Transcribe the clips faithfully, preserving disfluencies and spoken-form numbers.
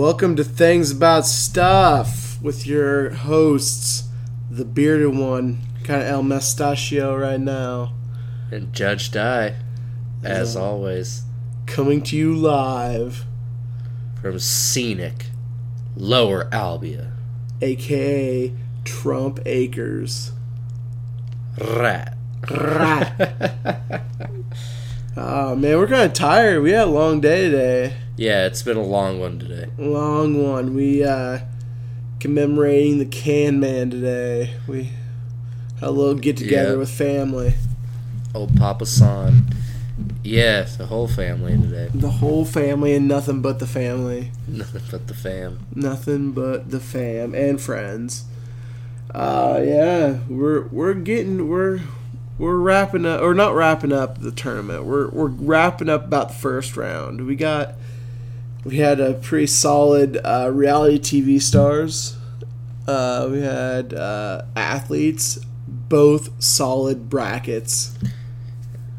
Welcome to Things About Stuff with your hosts, the bearded one, kind of El Mustachio right now, and Judge Dye, as yeah. always, coming to you live from scenic Lower Albia, aka Trump Acres. Rat, rat. Oh man, we're kind of tired. We had a long day today. Yeah, it's been a long one today. Long one. We uh, commemorating the Can Man today. We had a little get together yep. with family. Old Papa San. Yeah, the whole family today. The whole family and nothing but the family. Nothing but the fam. Nothing but the fam and friends. Uh, yeah, we're we're getting we're we're wrapping up or not wrapping up the tournament. We're we're wrapping up about the first round. We got. We had a pretty solid uh, reality T V stars. Uh, we had uh, athletes, both solid brackets.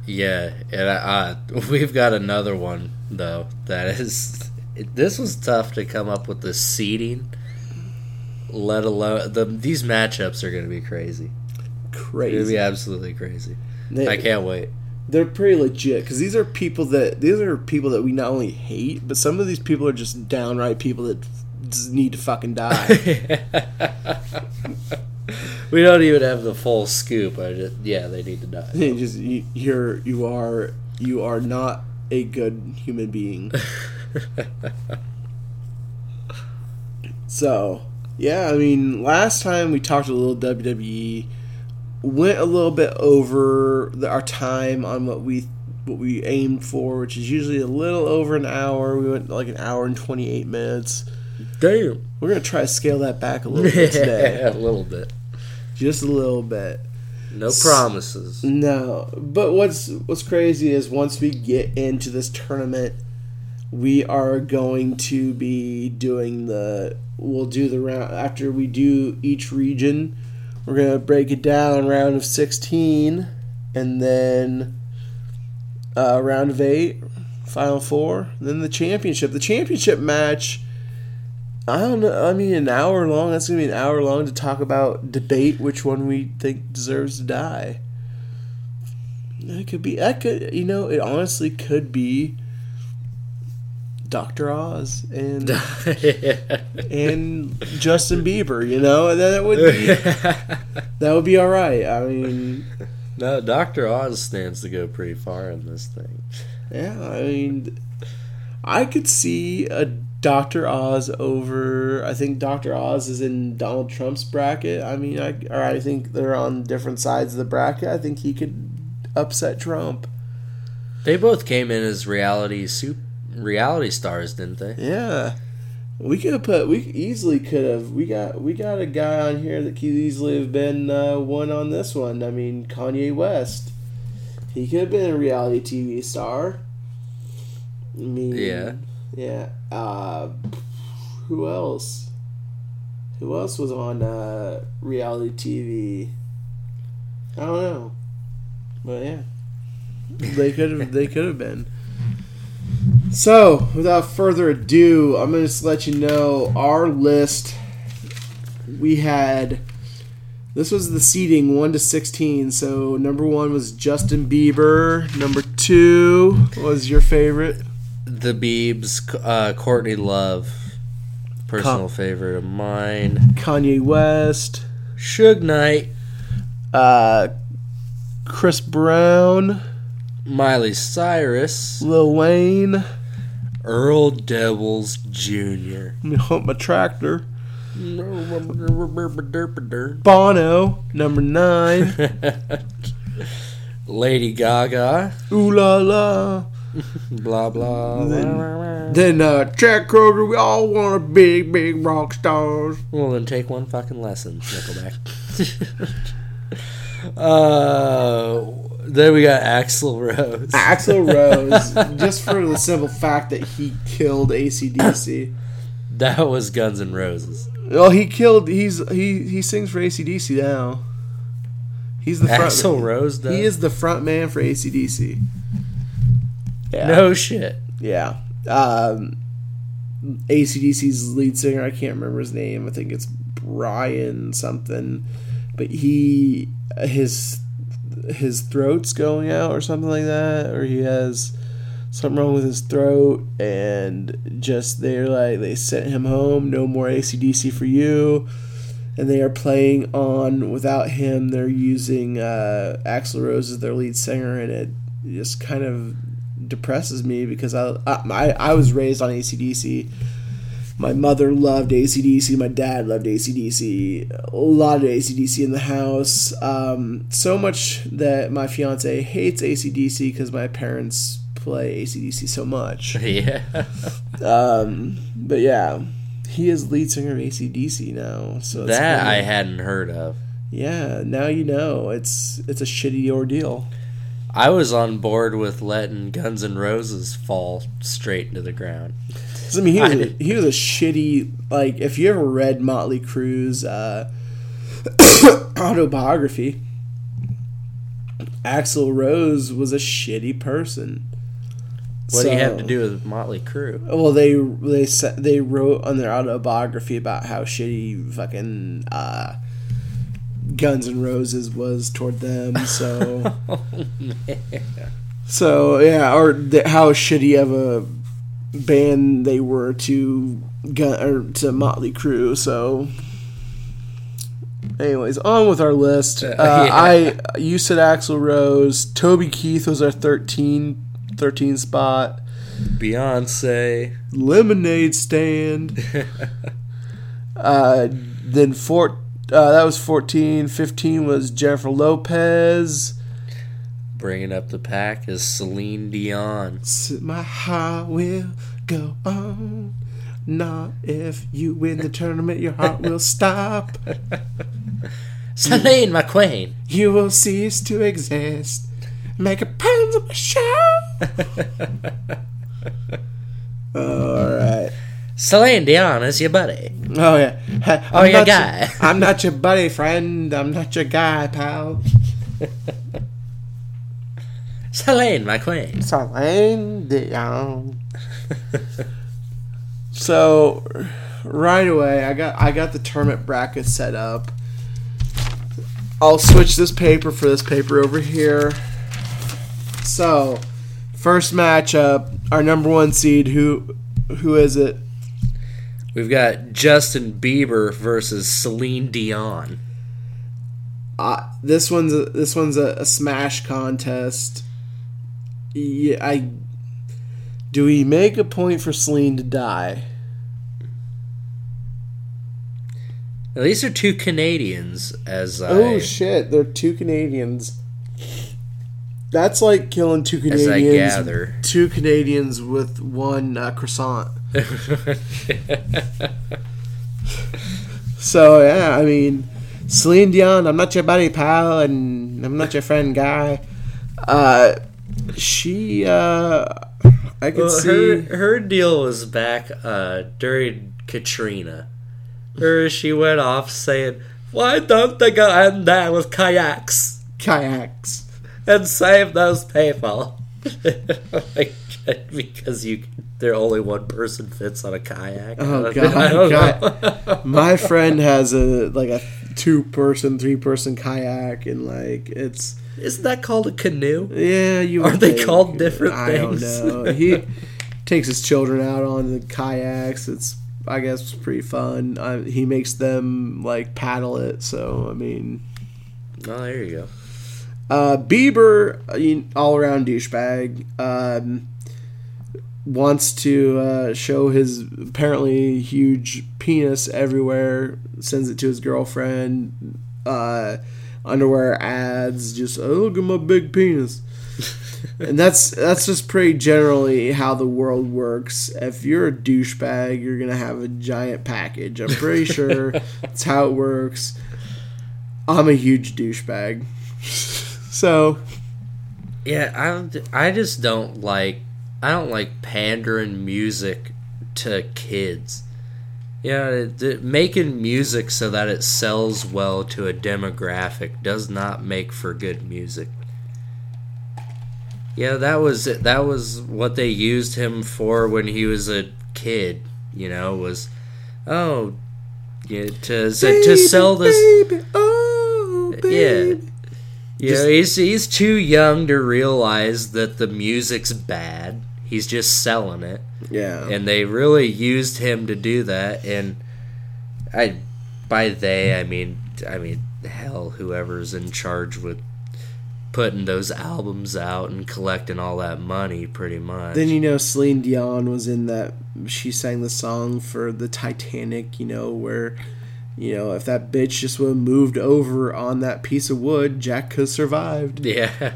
Yeah, and I, I, we've got another one, though, that is... It, this was tough to come up with the seeding, let alone... The, these matchups are going to be crazy. Crazy. They're going to be absolutely crazy. They, I can't wait. They're pretty legit because these are people that these are people that we not only hate, but some of these people are just downright people that just need to fucking die. We don't even have the full scoop. I just, yeah, they need to die. They just you, you're you are you are not a good human being. So yeah, I mean, last time we talked a little W W E. Went a little bit over the, our time on what we what we aimed for, which is usually a little over an hour. We went like an hour and twenty-eight minutes. Damn. We're going to try to scale that back a little bit today. A little bit. Just a little bit. No promises. No. But what's what's crazy is once we get into this tournament, we are going to be doing the... We'll do the round... After we do each region... We're going to break it down, round of sixteen, and then uh, round of eight, final four, then the championship. The championship match, I don't know, I mean, an hour long. That's going to be an hour long to talk about, debate which one we think deserves to die. It could be, that could, you know, it honestly could be Doctor Oz and and Justin Bieber, you know, that would be, that would be all right. I mean, no, Doctor Oz stands to go pretty far in this thing. Yeah, I mean, I could see a Doctor Oz over. I think Doctor Oz is in Donald Trump's bracket. I mean, I or I think they're on different sides of the bracket. I think he could upset Trump. They both came in as reality super. Reality stars, didn't they? Yeah, we could have put. We easily could have. We got. We got a guy on here that could easily have been uh, one on this one. I mean, Kanye West. He could have been a reality T V star. I mean, yeah, yeah. Uh, who else? Who else was on uh, reality T V? I don't know, but yeah, they could have. They could have been. So, without further ado, I'm going to just let you know our list. We had, this was the seeding one to sixteen. So, number one was Justin Bieber. Number two was your favorite? The Biebs, uh, Courtney Love. Personal Con- favorite of mine. Kanye West. Suge Knight. Uh, Chris Brown. Miley Cyrus, Lil Wayne, Earl Devils Junior Me hump my tractor. Bono, number nine. Lady Gaga. Ooh la la. Blah blah. Then, then uh, Chad Kroger. We all want to be big rock stars. Well, then take one fucking lesson, Nickelback. uh. Then we got Axl Rose. Axl Rose, just for the simple fact that he killed A C D C. That was Guns N' Roses. Well, he killed. He's he he sings for A C D C now. He's the front Axl man. Rose does. He is the front man for A C D C. Yeah. No shit. Yeah. Um, A C D C's lead singer, I can't remember his name, I think it's Brian something, but he, his his throat's going out or something like that, or he has something wrong with his throat, and just they're like, they sent him home, no more A C D C for you, and they are playing on without him. They're using uh, Axl Rose as their lead singer, and it just kind of depresses me because I, I, I was raised on A C D C. My mother loved A C D C. My dad loved A C D C. A lot of A C D C in the house. Um, so much that my fiance hates A C D C because my parents play A C D C so much. Yeah. um, but yeah, he is lead singer of A C D C now. So it's that kinda, I hadn't heard of. Yeah, now you know. It's it's a shitty ordeal. I was on board with letting Guns N' Roses fall straight into the ground. I mean, he was, a, he was a shitty, like, if you ever read Mötley Crüe's uh, autobiography, Axl Rose was a shitty person. What so, do you have to do with Mötley Crüe? Well, they they they wrote on their autobiography about how shitty fucking uh, Guns N' Roses was toward them, so... oh, man. So, yeah, or the, how shitty of a band they were to gun or to Mötley Crüe. So anyways, on with our list. uh, uh, yeah. I you said Axl Rose. Toby Keith was our thirteen spot. Beyonce, Lemonade Stand. uh, then four, uh, that was fourteen. Fifteen was Jennifer Lopez. Bringing up the pack is Celine Dion. My heart will go on. Not if you win the tournament, your heart will stop. Celine, my queen. You will cease to exist. Make a pound of my show. All right. Celine Dion is your buddy. Oh, yeah. I'm oh, your guy. Your, I'm not your buddy, friend. I'm not your guy, pal. Celine, my queen. Celine Dion. So, right away, I got I got the tournament bracket set up. I'll switch this paper for this paper over here. So, first matchup, our number one seed. Who who is it? We've got Justin Bieber versus Celine Dion. Uh, this one's a, this one's a, a smash contest. Yeah, I do we make a point for Celine to die? Now, these are two Canadians. As oh I, shit, they're two Canadians. That's like killing two Canadians. As I gather, two Canadians with one uh, croissant. So yeah, I mean, Celine Dion, I'm not your buddy, pal, and I'm not your friend, guy. Uh, she, uh, I could well, see... Her, her deal was back uh, during Katrina. Her, she went off saying, why don't they go in there with kayaks? Kayaks. And save those people. Like, because you, there only one person fits on a kayak. Oh god! I don't know. My friend has a like a two-person, three-person kayak, and like it's isn't that called a canoe? Yeah, you are they think, called different I things? I don't know. He takes his children out on the kayaks. It's I guess pretty fun. I, he makes them like paddle it. So I mean, oh, there you go. Uh, Bieber, all-around douchebag, um, wants to uh, show his apparently huge penis everywhere, sends it to his girlfriend, uh, underwear ads, just, oh, look at my big penis. And that's that's just pretty generally how the world works. If you're a douchebag, you're going to have a giant package. I'm pretty sure that's how it works. I'm a huge douchebag. So, yeah, I don't, I just don't like I don't like pandering music to kids. Yeah, it, it, making music so that it sells well to a demographic does not make for good music. Yeah, that was that was what they used him for when he was a kid. you know, was, oh, yeah, to baby, to sell this, baby, oh, baby. yeah, you just, know, he's he's too young to realize that the music's bad. He's just selling it. Yeah, and they really used him to do that. And I, by they, I mean, I mean, hell, whoever's in charge with putting those albums out and collecting all that money, pretty much. Then, you know, Celine Dion was in that, she sang the song for the Titanic, you know, where, you know, if that bitch just would have moved over on that piece of wood, Jack could have survived. Yeah.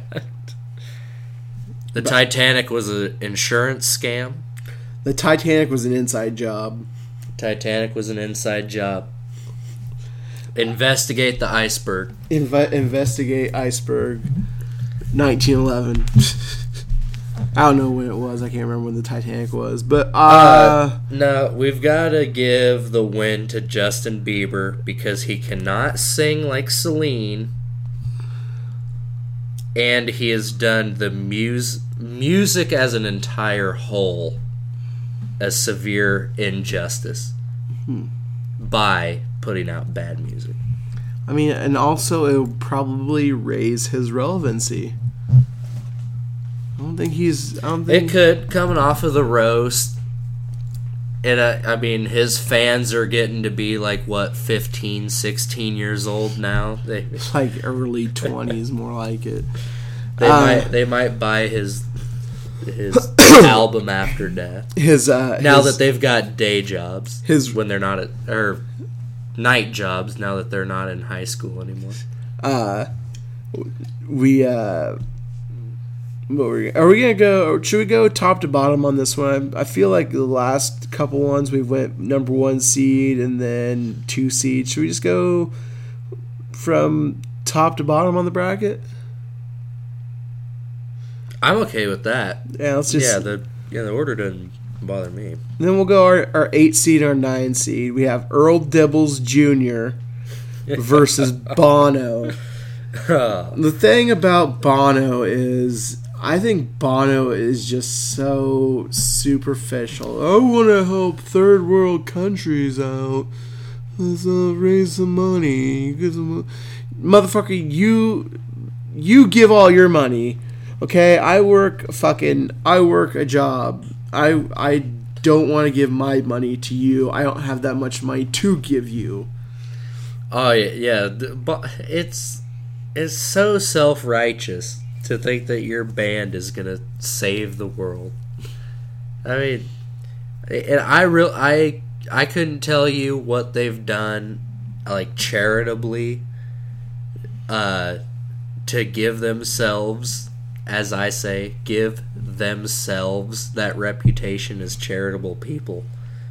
The but, Titanic was an insurance scam. The Titanic was an inside job. Titanic was an inside job. Investigate the iceberg. Inve- investigate iceberg. nineteen eleven. I don't know when it was. I can't remember when the Titanic was. But, uh... uh no, we've got to give the win to Justin Bieber because he cannot sing like Celine. And he has done the mus- music as an entire whole a severe injustice. Hmm. By putting out bad music. I mean, and also it would probably raise his relevancy. I don't think he's... I don't think... It could, coming off of the roast. And, I, I mean, his fans are getting to be, like, what, fifteen, sixteen years old now? They, like early twenties, more like it. They uh, might They might buy his his album after death. His uh, Now his, that they've got day jobs. His When they're not at... Or, night jobs now that they're not in high school anymore. Uh, we, uh, what were we, are we gonna go, should we go top to bottom on this one? I feel like the last couple ones we went number one seed and then two seed. Should we just go from top to bottom on the bracket? I'm okay with that. Yeah, let's just. Yeah, the, yeah, the order doesn't bother me. And then we'll go our, our eight seed, our nine seed. We have Earl Dibbles Junior versus Bono. The thing about Bono is, I think Bono is just so superficial. I want to help third world countries out. Let's uh, raise some money. Some... Motherfucker, you you give all your money. Okay, I work fucking. I work a job. I I don't want to give my money to you. I don't have that much money to give you. Oh yeah, but yeah. it's it's so self-righteous to think that your band is gonna save the world. I mean, and I real I I couldn't tell you what they've done, like charitably, uh, to give themselves. As I say, give themselves that reputation as charitable people.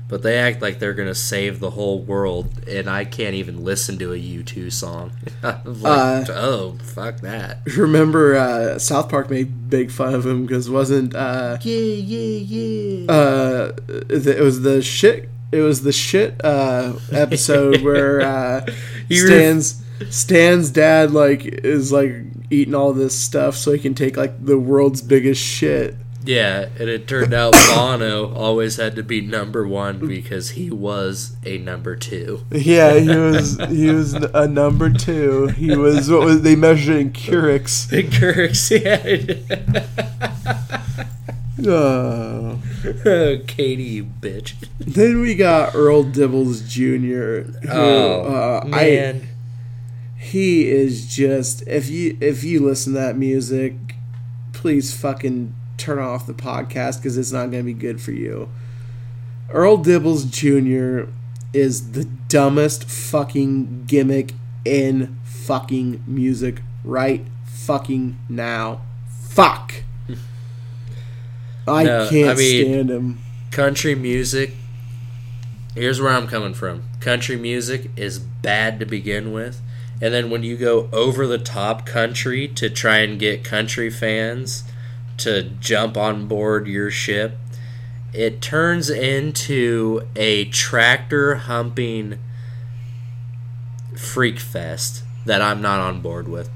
But they act like they're going to save the whole world, and I can't even listen to a U two song. I'm like, uh, oh, fuck that. Remember, uh, South Park made big fun of him because wasn't... Uh, yeah, yeah, yeah. Uh, it was the shit, it was the shit uh, episode where uh, Stan's, Stan's dad like is like... eating all this stuff so he can take like the world's biggest shit. Yeah, and it turned out Bono always had to be number one because he was a number two. Yeah, he was he was a number two. He was what was they measured in Keurigs. In Keurigs, yeah. Oh. Oh, Katie, you bitch. Then we got Earl Dibbles Junior Who, oh uh, man. I, He is just, if you if you listen to that music, please fucking turn off the podcast because it's not going to be good for you. Earl Dibbles Junior is the dumbest fucking gimmick in fucking music right fucking now. Fuck. I no, can't I mean, stand him. Country music, here's where I'm coming from. Country music is bad to begin with. And then when you go over the top country to try and get country fans to jump on board your ship, it turns into a tractor humping freak fest that I'm not on board with.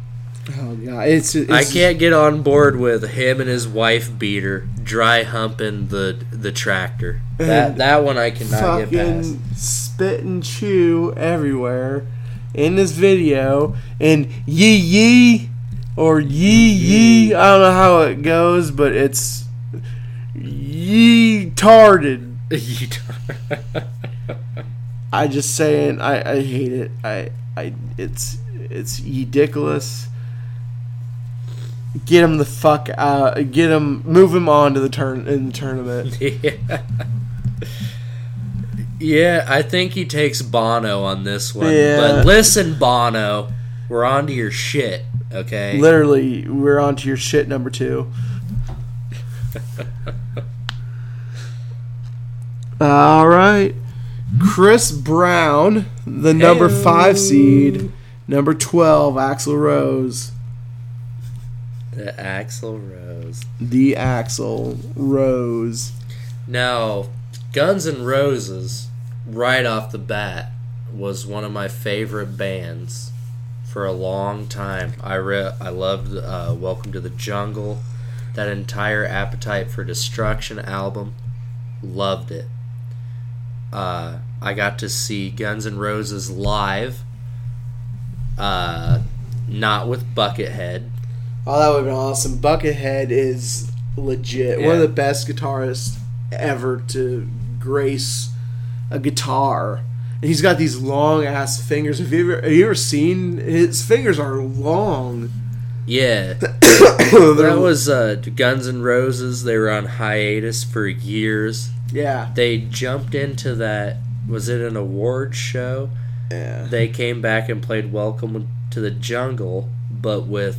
Oh God, it's, it's I can't get on board with him and his wife beater dry humping the the tractor. That that one I cannot get past. Fucking spit and chew everywhere in this video, and yee yee or yee yee. I don't know how it goes, but it's yee tarded. Yee tarded. I just saying, I, I hate it. I I it's it's ridiculous. Get him the fuck out. Get him, move him on to the turn in the tournament. Yeah. Yeah, I think he takes Bono on this one. Yeah. But listen, Bono, we're on to your shit, okay? Literally, we're on to your shit number two. All right. Chris Brown, the number hey. five seed, number twelve, Axl Rose. The Axl Rose. The Axl Rose. Now, Guns N' Roses, right off the bat, was one of my favorite bands for a long time. I re- I loved uh, Welcome to the Jungle, that entire Appetite for Destruction album. Loved it. Uh, I got to see Guns N' Roses live, uh, not with Buckethead. Oh, that would have been awesome. Buckethead is legit. Yeah. One of the best guitarists ever to grace a guitar. And he's got these long-ass fingers. Have you ever, have you ever seen? His fingers are long. Yeah. That was uh, Guns N' Roses. They were on hiatus for years. Yeah. They jumped into that. Was it an award show? Yeah. They came back and played Welcome to the Jungle, but with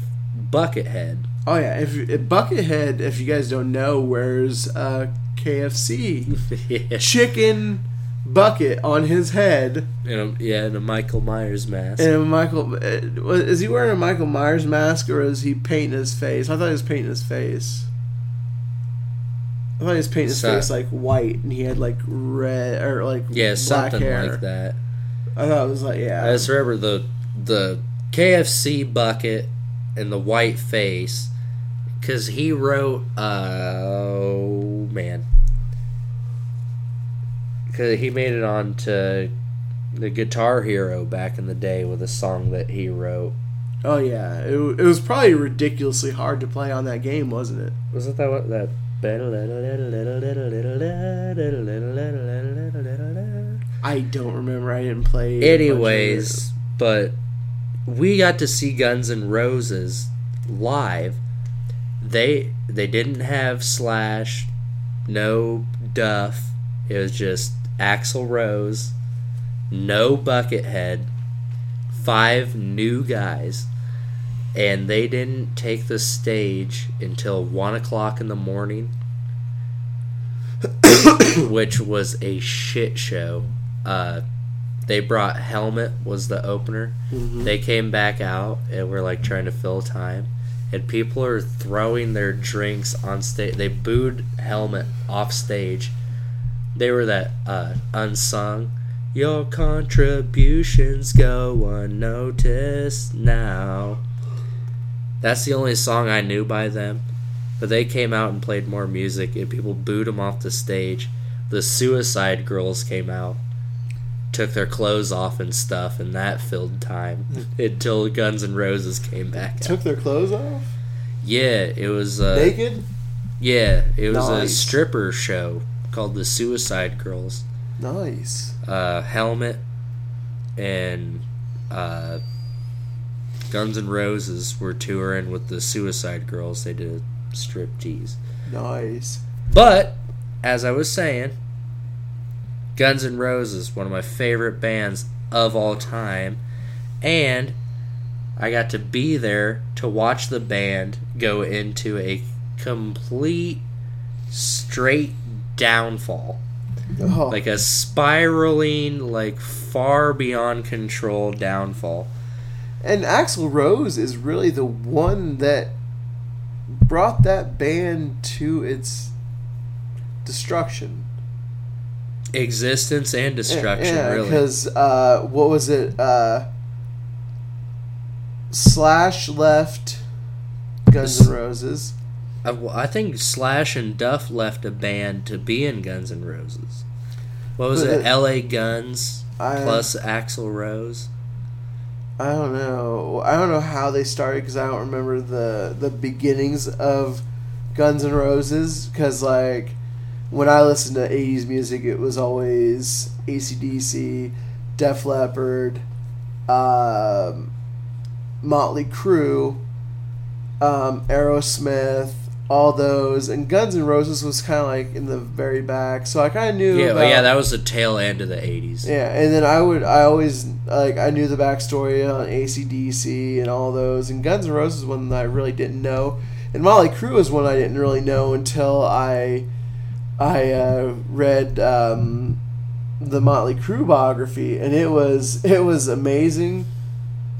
Buckethead. Oh yeah, if, if Buckethead, if you guys don't know, wears a K F C yeah. chicken bucket on his head. And a, yeah, and a Michael Myers mask. And a Michael, is he wearing a Michael Myers mask or is he painting his face? I thought he was painting his face. I thought he was painting his so, face like white, and he had like red or like yeah, black something hair. Like that. I thought it was like yeah. I just remember the the K F C bucket. And the white face, because he wrote, uh, oh man, because he made it on to the Guitar Hero back in the day with a song that he wrote. Oh yeah, it, it was probably ridiculously hard to play on that game, wasn't it? Wasn't that what that? I don't remember. I didn't play. Anyways, but. We got to see Guns N' Roses live. They they didn't have Slash, no Duff. It was just Axl Rose, no Buckethead, five new guys, and they didn't take the stage until one o'clock in the morning, which was a shit show. Uh, They brought Helmet was the opener. Mm-hmm. They came back out and were like trying to fill time. And people are throwing their drinks on stage. They booed Helmet off stage. They were that uh, unsung. Your contributions go unnoticed now. That's the only song I knew by them. But they came out and played more music and people booed them off the stage. The Suicide Girls came out. Took their clothes off and stuff, and that filled time until Guns N' Roses came back. Took out. Their clothes off? Yeah, it was uh, naked. Yeah, it was nice. A stripper show called the Suicide Girls. Nice. Uh, Helmet and uh, Guns N' Roses were touring with the Suicide Girls. They did a striptease. Nice. But as I was saying. Guns N' Roses, one of my favorite bands of all time, and I got to be there to watch the band go into a complete straight downfall. Oh. Like a spiraling, like far beyond control downfall. And Axl Rose is really the one that brought that band to its destruction. Existence and destruction, yeah, yeah, really. Because uh, what was it? Uh, Slash left Guns N' Roses. I, I think Slash and Duff left a band to be in Guns N' Roses. What was it? L A Guns I, plus Axl Rose. I don't know. I don't know how they started because I don't remember the the beginnings of Guns N' Roses. Because like when I listened to eighties music, it was always A C D C, Def Leppard, um, Mötley Crüe, um, Aerosmith, all those, and Guns N' Roses was kind of like in the very back, so I kind of knew. Yeah, about, yeah, that was the tail end of the eighties. Yeah, and then I would, I always like, I knew the backstory on A C D C and all those, and Guns N' Roses was one that I really didn't know, and Mötley Crüe was one I didn't really know until I, I uh, read um, the Mötley Crüe biography, and it was it was amazing.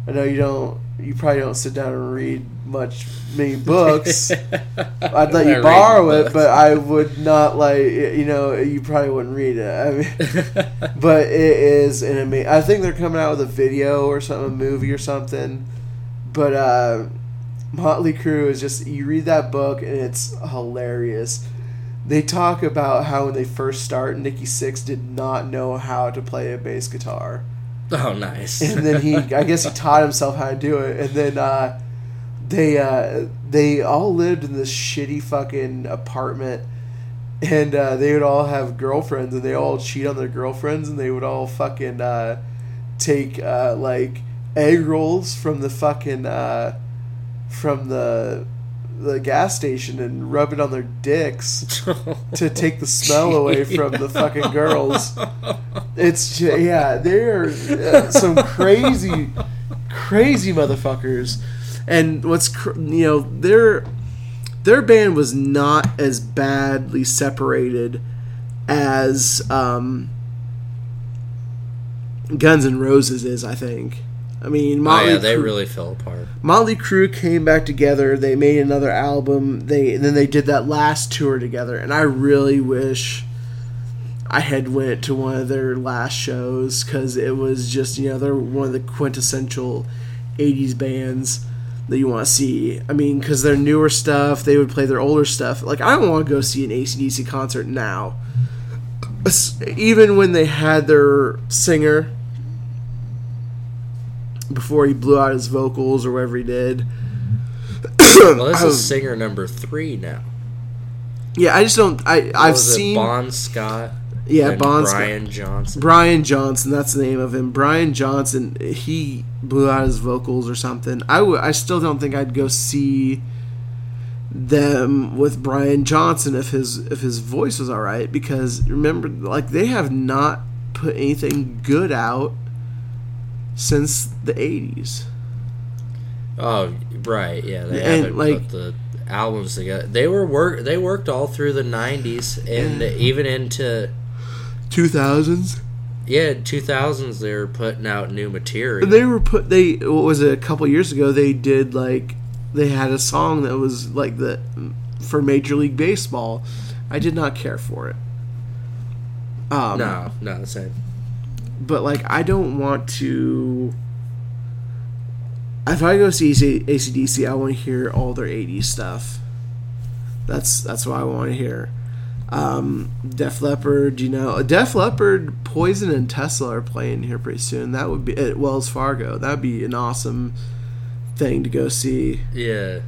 I know you don't. You probably don't sit down and read much many books. I'd let you borrow it, but I would not like. You know, you probably wouldn't read it. I mean, but it is an amazing. I think they're coming out with a video or something, a movie or something. But uh, Mötley Crüe is just. You read that book and it's hilarious. They talk about how when they first start, Nikki Sixx did not know how to play a bass guitar. Oh, nice! And then he—I guess he taught himself how to do it. And then uh, they—they uh, they all lived in this shitty fucking apartment, and uh, they would all have girlfriends, and they all cheat on their girlfriends, and they would all fucking uh, take uh, like egg rolls from the fucking uh, from the the gas station and rub it on their dicks to take the smell away from the fucking girls. It's just, yeah, they're some crazy, crazy motherfuckers. And what's cr- you know their their band was not as badly separated as um, Guns N' Roses is, I think. I mean, Mötley oh, yeah, they Crüe, really fell apart. Mötley Crüe came back together. They made another album. They and then they did that last tour together. And I really wish I had went to one of their last shows because it was just, you know, they're one of the quintessential eighties bands that you want to see. I mean, because their newer stuff, they would play their older stuff. Like, I don't want to go see an A C D C concert now. Even when they had their singer before he blew out his vocals or whatever he did. Well, this was, is singer number three now. Yeah, I just don't. I I've seen Bon Scott. Yeah, Bon Scott. Brian Johnson. Brian Johnson, that's the name of him. Brian Johnson. He blew out his vocals or something. I w- I still don't think I'd go see them with Brian Johnson if his if his voice was all right, because remember, like, they have not put anything good out since the eighties. Oh, right, yeah. They and haven't like, put the albums together. They were work. They worked all through the nineties and yeah. even into two thousands. Yeah, two thousands they were putting out new material. They were put. They what was it? A couple years ago, they did like they had a song that was like the for Major League Baseball. I did not care for it. Um, no, no, same. But, like, I don't want to... If I go see A C D C, I want to hear all their eighties stuff. That's that's what I want to hear. Um, Def Leppard, you know... Def Leppard, Poison, and Tesla are playing here pretty soon. That would be... At Wells Fargo. That would be an awesome thing to go see. Yeah.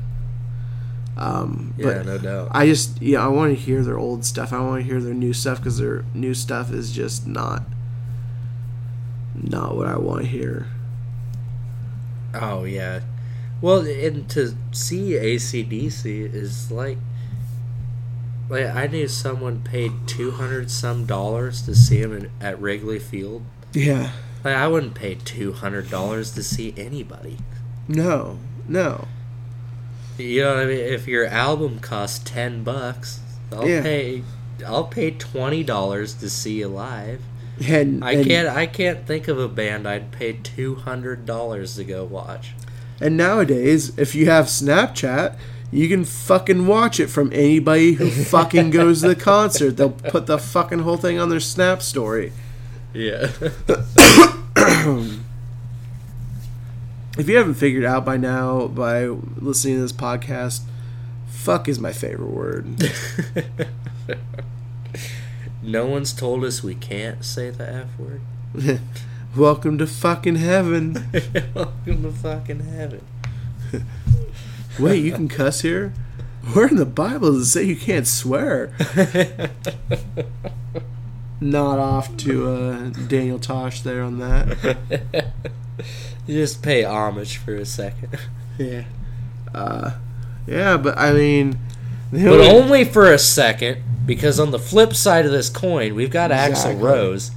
Um, yeah, but no doubt. I just... You know, I want to hear their old stuff. I want to hear their new stuff, because their new stuff is just not... Not what I want to hear. Oh, yeah. Well, and to see A C D C is like... Like, I knew someone paid two hundred some dollars to see him in, at Wrigley Field. Yeah. Like, I wouldn't pay two hundred dollars to see anybody. No, no. You know what I mean? If your album costs ten bucks, I'll yeah. pay... I'll pay twenty dollars to see you live. And, I and, can't. I can't think of a band I'd pay two hundred dollars to go watch. And nowadays, if you have Snapchat, you can fucking watch it from anybody who fucking goes to the concert. They'll put the fucking whole thing on their Snap story. Yeah. if you haven't figured out by now, by listening to this podcast, fuck is my favorite word. No one's told us we can't say the F word. Welcome to fucking heaven. Welcome to fucking heaven. Wait, you can cuss here? Where in the Bible does it say you can't swear? Not off to uh, Daniel Tosh there on that. You just pay homage for a second. Yeah. Uh, yeah, but I mean... But only, only for a second, because on the flip side of this coin, we've got exactly. Axl Rose.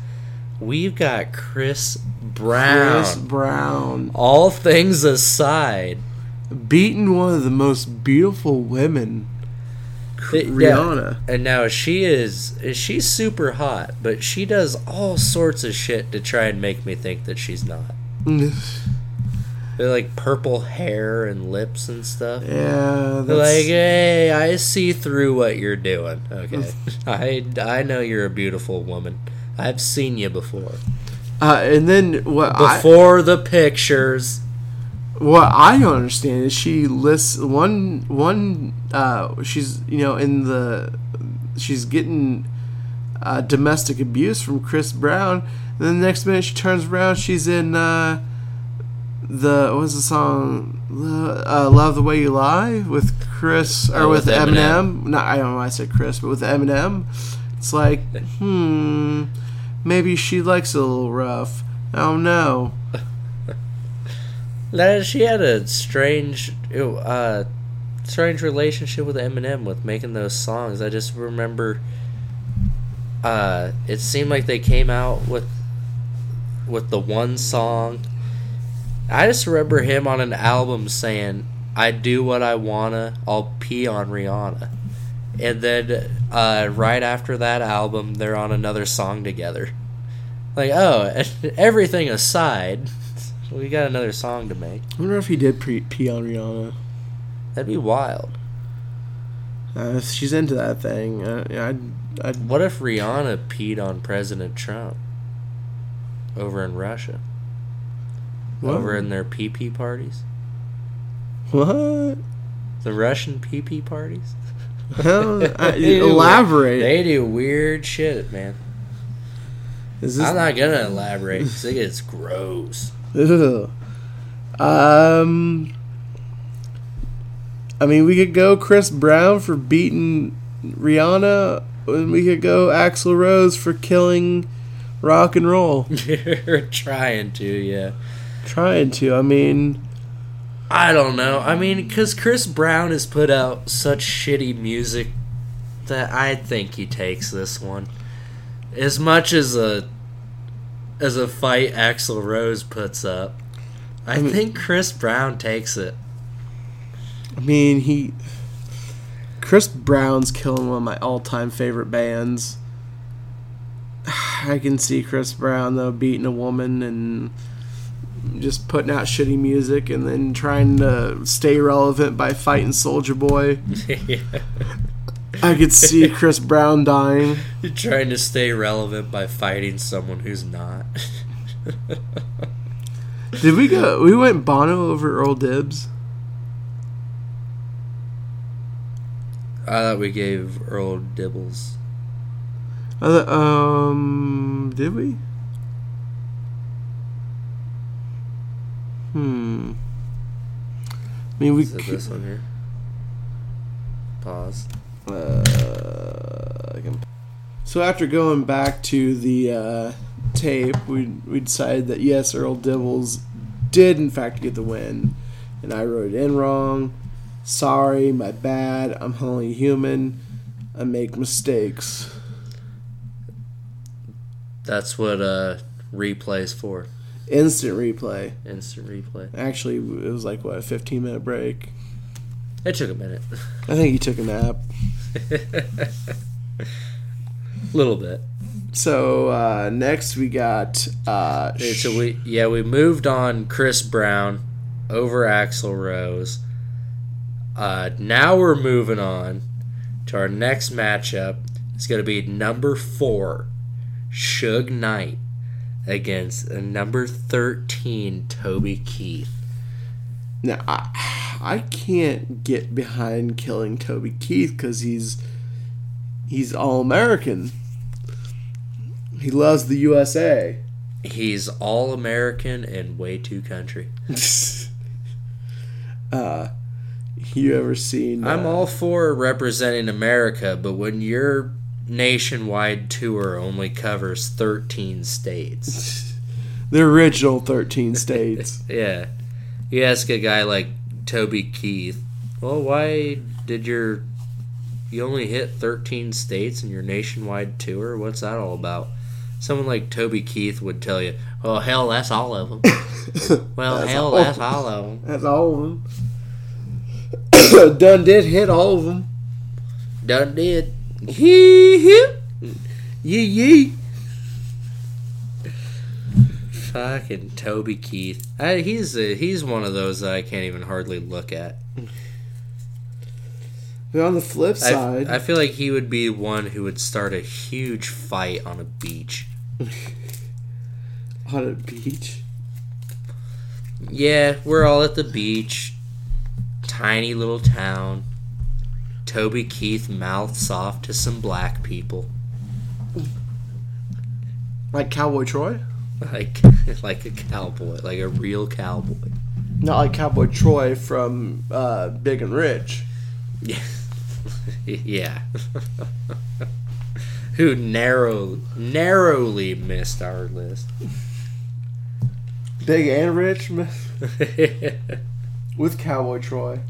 We've got Chris Brown. Chris Brown. All things aside... Beaten one of the most beautiful women, Rihanna. Yeah. And now she is, she's super hot, but she does all sorts of shit to try and make me think that she's not. They're like purple hair and lips and stuff. Yeah. That's... They're like, hey, I see through what you're doing. Okay. I, I know you're a beautiful woman. I've seen you before. Uh, and then what? Before I... the pictures. What I don't understand is she lists one one. Uh, she's you know in the she's getting uh, domestic abuse from Chris Brown. And then the next minute she turns around, she's in uh, the what was the song uh, "Love the Way You Lie" with Chris or oh, with, with Eminem. Eminem. Not I don't know why I said Chris, but with Eminem, it's like hmm, maybe she likes it a little rough. I don't know. She had a strange, uh, strange relationship with Eminem with making those songs. I just remember, uh, it seemed like they came out with, with the one song. I just remember him on an album saying, "I do what I wanna. I'll pee on Rihanna," and then uh, right after that album, they're on another song together. Like, oh, everything aside. We got another song to make. I wonder if he did pre- pee on Rihanna. That'd be wild. Uh, if she's into that thing, uh, I'd, I'd... What if Rihanna peed on President Trump over in Russia? What? Over in their pee-pee parties? What? The Russian pee-pee parties? Well, I, they elaborate. Do, they do weird shit, man. Is this... I'm not going to elaborate because it gets gross. Ew. Um, I mean, we could go Chris Brown for beating Rihanna, and we could go Axl Rose for killing rock and roll. You're trying to, yeah. Trying to. I mean, I don't know. I mean, because Chris Brown has put out such shitty music that I think he takes this one. As much as a As a fight Axl Rose puts up, I, I mean, think Chris Brown takes it. I mean, he... Chris Brown's killing one of my all-time favorite bands. I can see Chris Brown, though, beating a woman and just putting out shitty music and then trying to stay relevant by fighting Soulja Boy. Yeah. I could see Chris Brown dying. You're trying to stay relevant by fighting someone who's not. Did we go? We went Bono over Earl Dibs. I thought we gave Earl Dibbles. I thought, um, did we? Hmm. I mean, we. Is it this one here? Pause. Uh, so after going back to the uh, tape, we we decided that yes, Earl Dibbles did in fact get the win, and I wrote it in wrong. Sorry, my bad. I'm only human. I make mistakes. That's what uh, replay's for. Instant replay. Instant replay. Actually, it was like what a fifteen minute break. It took a minute. I think he took a nap. A little bit. So uh, next we got. Uh, Dude, so we yeah we moved on Chris Brown over Axl Rose. Uh, now we're moving on to our next matchup. It's going to be number four, Suge Knight against number thirteen Toby Keith. Now, I, I can't get behind killing Toby Keith because he's he's all-American. He loves the U S A. He's all-American and way too country. uh, you ever seen... Uh, I'm all for representing America, but when your nationwide tour only covers thirteen states... The original thirteen states. Yeah. You ask a guy like Toby Keith, well, why did your... You only hit thirteen states in your nationwide tour? What's that all about? Someone like Toby Keith would tell you, oh, hell, that's all of them. Well, that's hell, all that's all of them. That's all of them. Done did hit all of them. Done did. Yee, yee. Yee, yee. Fucking Toby Keith. I, he's, a, he's one of those that I can't even hardly look at. But on the flip side... I, I feel like he would be one who would start a huge fight on a beach. On a beach? Yeah, we're all at the beach. Tiny little town. Toby Keith mouths off to some black people. Like Cowboy Troy? Like, like a cowboy. Like a real cowboy. Not like Cowboy Troy from uh, Big and Rich. Yeah. Yeah. Who narrow, narrowly missed our list. Big and Rich miss- with Cowboy Troy.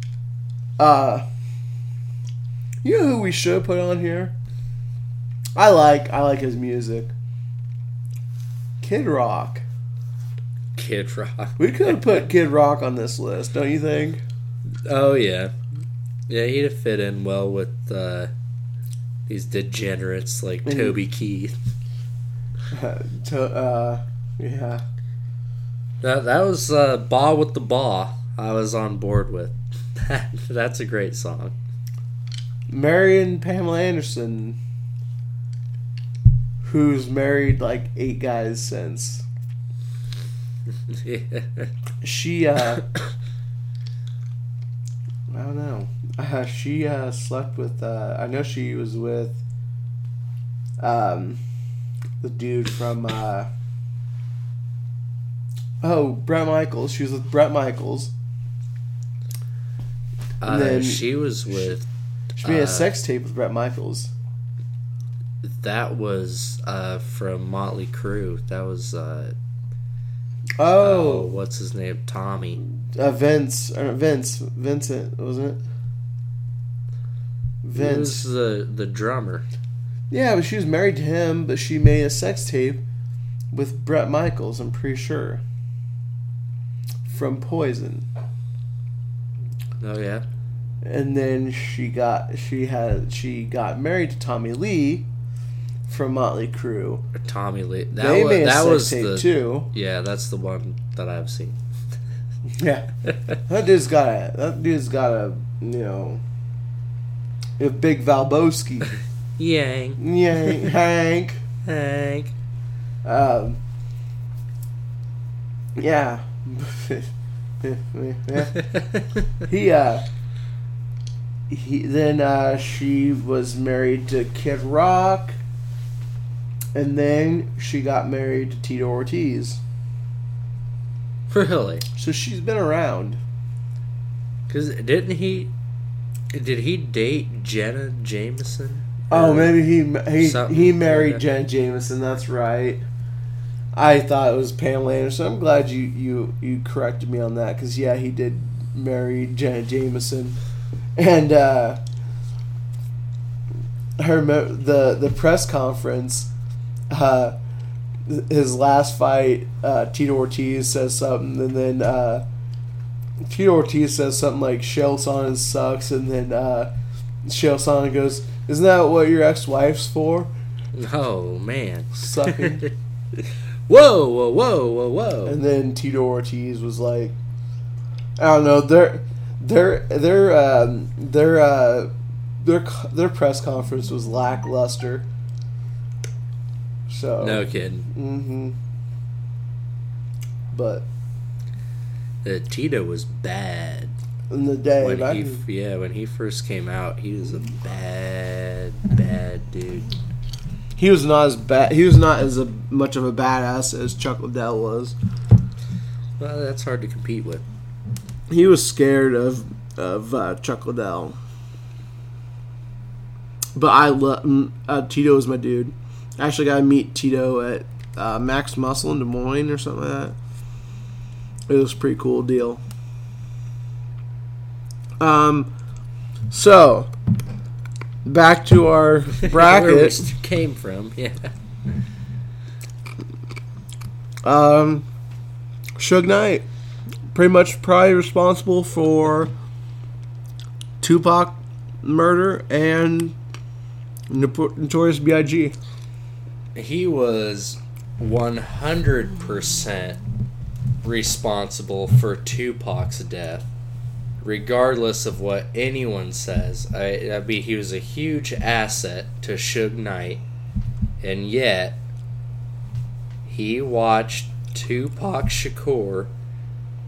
Uh, you know who we should put on here? I like I like his music. Kid Rock. Kid Rock. We could have put Kid Rock on this list, don't you think? Oh yeah. Yeah, he'd have fit in well with uh, these degenerates like Toby Keith. Uh, to, uh, yeah. That, that was uh, Ba with the Ba I was on board with. That's a great song. Marrying Pamela Anderson, who's married like eight guys since. Yeah. She, uh... I don't know. Uh, she uh, slept with... Uh, I know she was with um, the dude from... Uh, oh, Bret Michaels. She was with Bret Michaels. Uh, then she was with... She, she made uh, a sex tape with Bret Michaels. That was uh, from Mötley Crüe. That was... Uh, oh. Uh, what's his name? Tommy. Uh, Vince, or Vince, Vincent, wasn't it? Vince. It was the, the drummer. Yeah, but she was married to him, but she made a sex tape with Bret Michaels, I'm pretty sure. From Poison. Oh, yeah? And then she got, she had, she got married to Tommy Lee from Mötley Crüe. Tommy Lee. That they was, made a that sex was tape, the, too. Yeah, that's the one that I've seen. Yeah, that dude's got a that dude's got a you know a big Valboski. Yank, yank, Hank, Hank. Um, yeah, he uh he then uh she was married to Kid Rock, and then she got married to Tito Ortiz. Really? So she's been around. Cause didn't he? Did he date Jenna Jameson? Oh, maybe he he he married Jenna Jameson. That's right. I thought it was Pamela Anderson. I'm glad you you, you corrected me on that. Cause yeah, he did marry Jenna Jameson, and uh, her the the press conference. Uh, His last fight, uh, Tito Ortiz says something, and then uh, Tito Ortiz says something like, Shel Sonnen sucks, and then uh, Shel Sonnen goes, isn't that what your ex-wife's for? Oh, man. Sucking. Whoa, whoa, whoa, whoa, whoa. And then Tito Ortiz was like, I don't know, their their their um, their uh, their their press conference was lackluster. So, no kidding. Mm-hmm. But that Tito was bad. In the day, when he, yeah, when he first came out, he was a bad, bad dude. He was not as bad. He was not as a, much of a badass as Chuck Liddell was. Well, that's hard to compete with. He was scared of of uh, Chuck Liddell, but I love uh, Tito was my dude. I actually got to meet Tito at uh, Max Muscle in Des Moines or something like that. It was a pretty cool deal. Um, so back to our bracket. Where we came from, yeah. Um, Suge Knight, pretty much probably responsible for Tupac murder and Notorious B I G He was one hundred percent responsible for Tupac's death. Regardless of what anyone says, I, I mean, he was a huge asset to Suge Knight, and yet he watched Tupac Shakur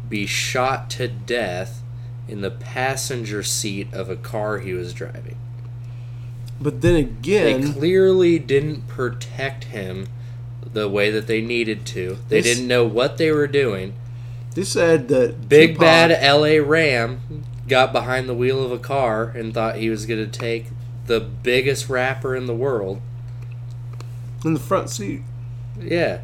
be shot to death in the passenger seat of a car he was driving. But then again, they clearly didn't protect him the way that they needed to. They this... didn't know what they were doing. They said that Big Tupac, Bad L A Ram got behind the wheel of a car and thought he was going to take the biggest rapper in the world. In the front seat. Yeah.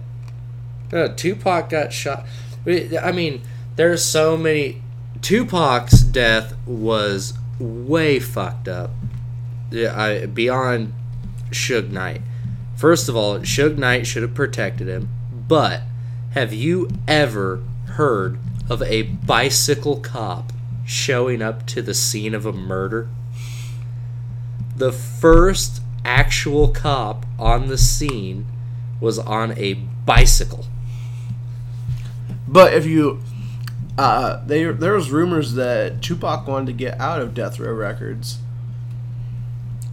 Uh, Tupac got shot. I mean, there's so many... Tupac's death was way fucked up. Yeah, I, beyond Suge Knight. First of all, Suge Knight should have protected him, but have you ever... heard of a bicycle cop showing up to the scene of a murder? The first actual cop on the scene was on a bicycle. But if you, uh, they, there was rumors that Tupac wanted to get out of Death Row Records.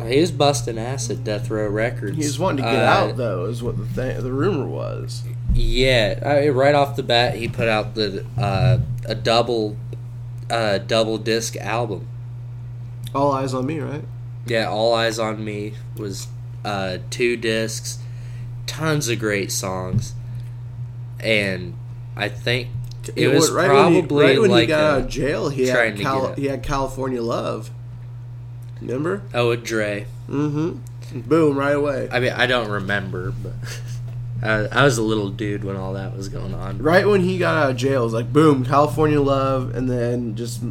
He was busting ass at Death Row Records. He was wanting to get uh, out, though, is what the thing, the rumor was. Yeah, I mean, right off the bat, he put out the uh, a double uh, double disc album. All Eyes on Me, right? Yeah, All Eyes on Me was uh, two discs, tons of great songs, and I think it, it was right probably when he, right when like he got a, out of jail. He had Cal- he had California Love. Remember? Oh, with Dre. Mm-hmm. Boom! Right away. I mean, I don't remember, but. I, I was a little dude when all that was going on. Right when he got out of jail, it was like, boom, California Love, and then just,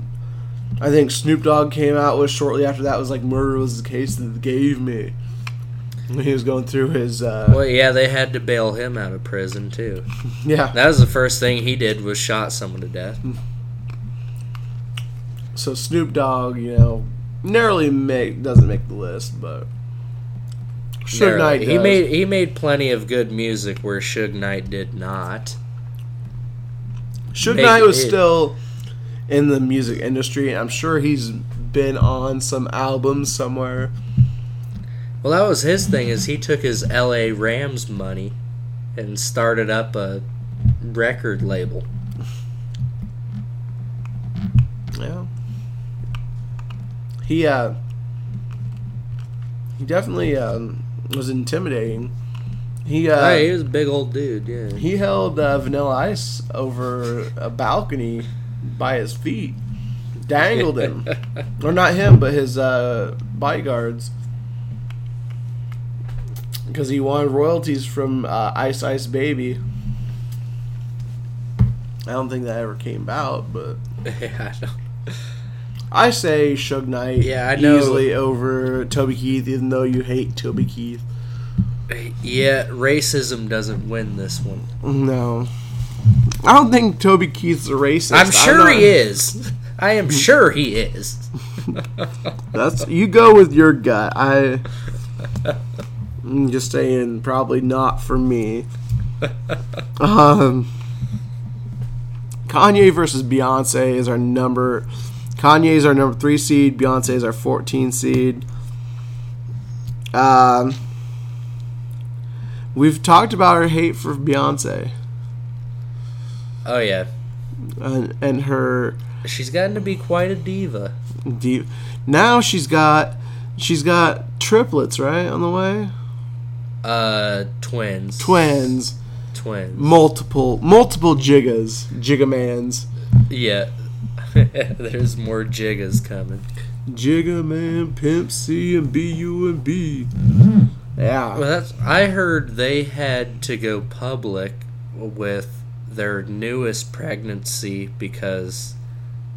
I think Snoop Dogg came out with shortly after that, was like, murder was the case that gave me. When he was going through his... Uh... Well, yeah, they had to bail him out of prison, too. Yeah. That was the first thing he did, was shot someone to death. So Snoop Dogg, you know, narrowly make, doesn't make the list, but... Suge Knight does. He made he made plenty of good music where Suge Knight did not. Suge Make Knight was it. still in the music industry. I'm sure he's been on some albums somewhere. Well, that was his thing, is he took his L A Rams money and started up a record label. Yeah. He uh he definitely um was intimidating. He uh, hey, he was a big old dude, yeah. He held uh, Vanilla Ice over a balcony by his feet, dangled him, or not him, but his uh, bodyguards, because he wanted royalties from uh, Ice Ice Baby. I don't think that ever came about, but yeah, I don't. I say Suge Knight yeah, I know. easily over Toby Keith, even though you hate Toby Keith. Yeah, racism doesn't win this one. No. I don't think Toby Keith's a racist. I'm sure I'm not... he is. I am sure he is. That's you go with your gut. I, I'm just saying, probably not for me. Um, Kanye versus Beyonce is our number... Kanye's our number three seed. Beyonce's our fourteen seed. Um, we've talked about our hate for Beyonce. Oh yeah, and, and her. She's gotten to be quite a diva. Diva. Now she's got she's got triplets, right, on the way? Uh, twins. Twins. Twins. Multiple multiple jiggas, jigamans. Yeah, there's more jiggas coming. Jigaman, Pimp C, and B U and B. Yeah. Well, that's. I heard they had to go public with their newest pregnancy because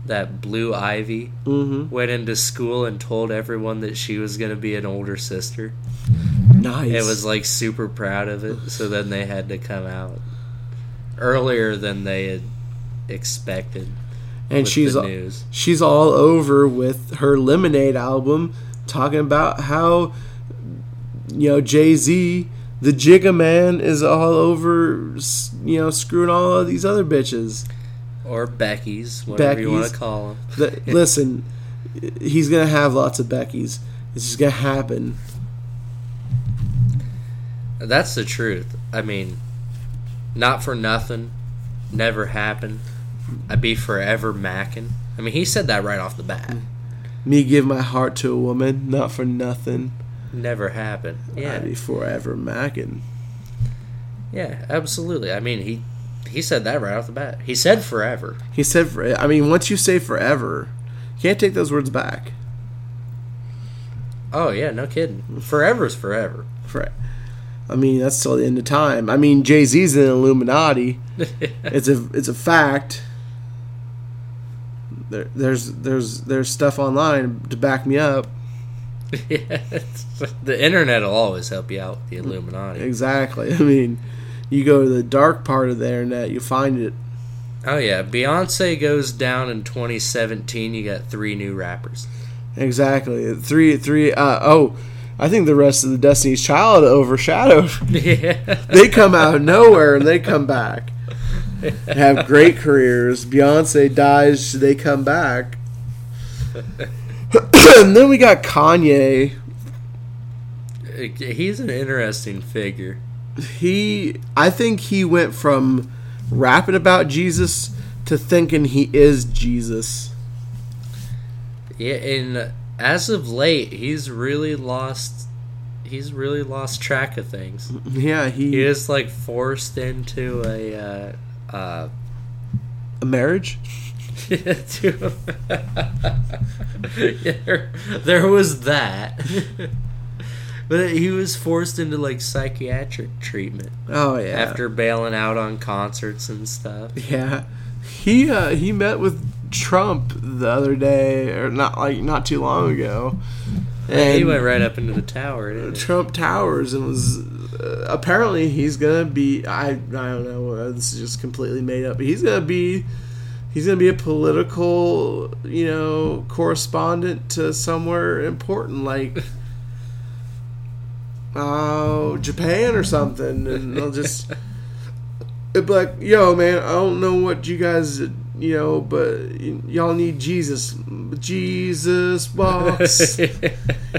that Blue Ivy mm-hmm. went into school and told everyone that she was going to be an older sister. Nice. It was like super proud of it. So then they had to come out earlier than they had expected. And she's news. she's all over with her Lemonade album, talking about how, you know, Jay-Z, the Jigga Man, is all over, you know, screwing all of these other bitches. Or Becky's, whatever Becky's, you want to call them. the, listen, he's going to have lots of Becky's. It's just going to happen. That's the truth. I mean, not for nothing, never happened. I'd be forever macking. I mean, he said that right off the bat. Me give my heart to a woman, not for nothing. Never happened. Yeah. I'd be forever macking. Yeah, absolutely. I mean, he he said that right off the bat. He said forever. He said forever. I mean, once you say forever, you can't take those words back. Oh, yeah, no kidding. Forever is forever. Forever. I mean, that's till the end of time. I mean, Jay-Z's an Illuminati. It's a it's a fact. There, there's there's there's stuff online to back me up. Yeah, the internet will always help you out with the Illuminati. Exactly. I mean, you go to the dark part of the internet, you find it. Oh yeah, Beyonce goes down in twenty seventeen. You got three new rappers. Exactly. Three three. Uh, oh, I think the rest of the Destiny's Child overshadowed. Yeah. They come out of nowhere and they come back. Have great careers. Beyonce dies, they come back. And then we got Kanye. He's an interesting figure. He, I think he went from rapping about Jesus to thinking he is Jesus. Yeah, and as of late, he's really lost. He's really lost track of things. Yeah, he, he is like forced into a. Uh, Uh, a marriage? to a, yeah, there, there was that. But he was forced into, like, psychiatric treatment. Oh, yeah. After bailing out on concerts and stuff. Yeah. He uh, he met with Trump the other day, or not like not too long ago. And yeah, he went right up into the tower, didn't he? Trump Towers, and was... Uh, apparently he's gonna be I I don't know uh, this is just completely made up, but he's gonna be he's gonna be a political, you know, correspondent to somewhere important like uh, Japan or something, and they'll just it'll be like, yo man, I don't know what you guys, you know, but y- y'all need Jesus. Jesus walks.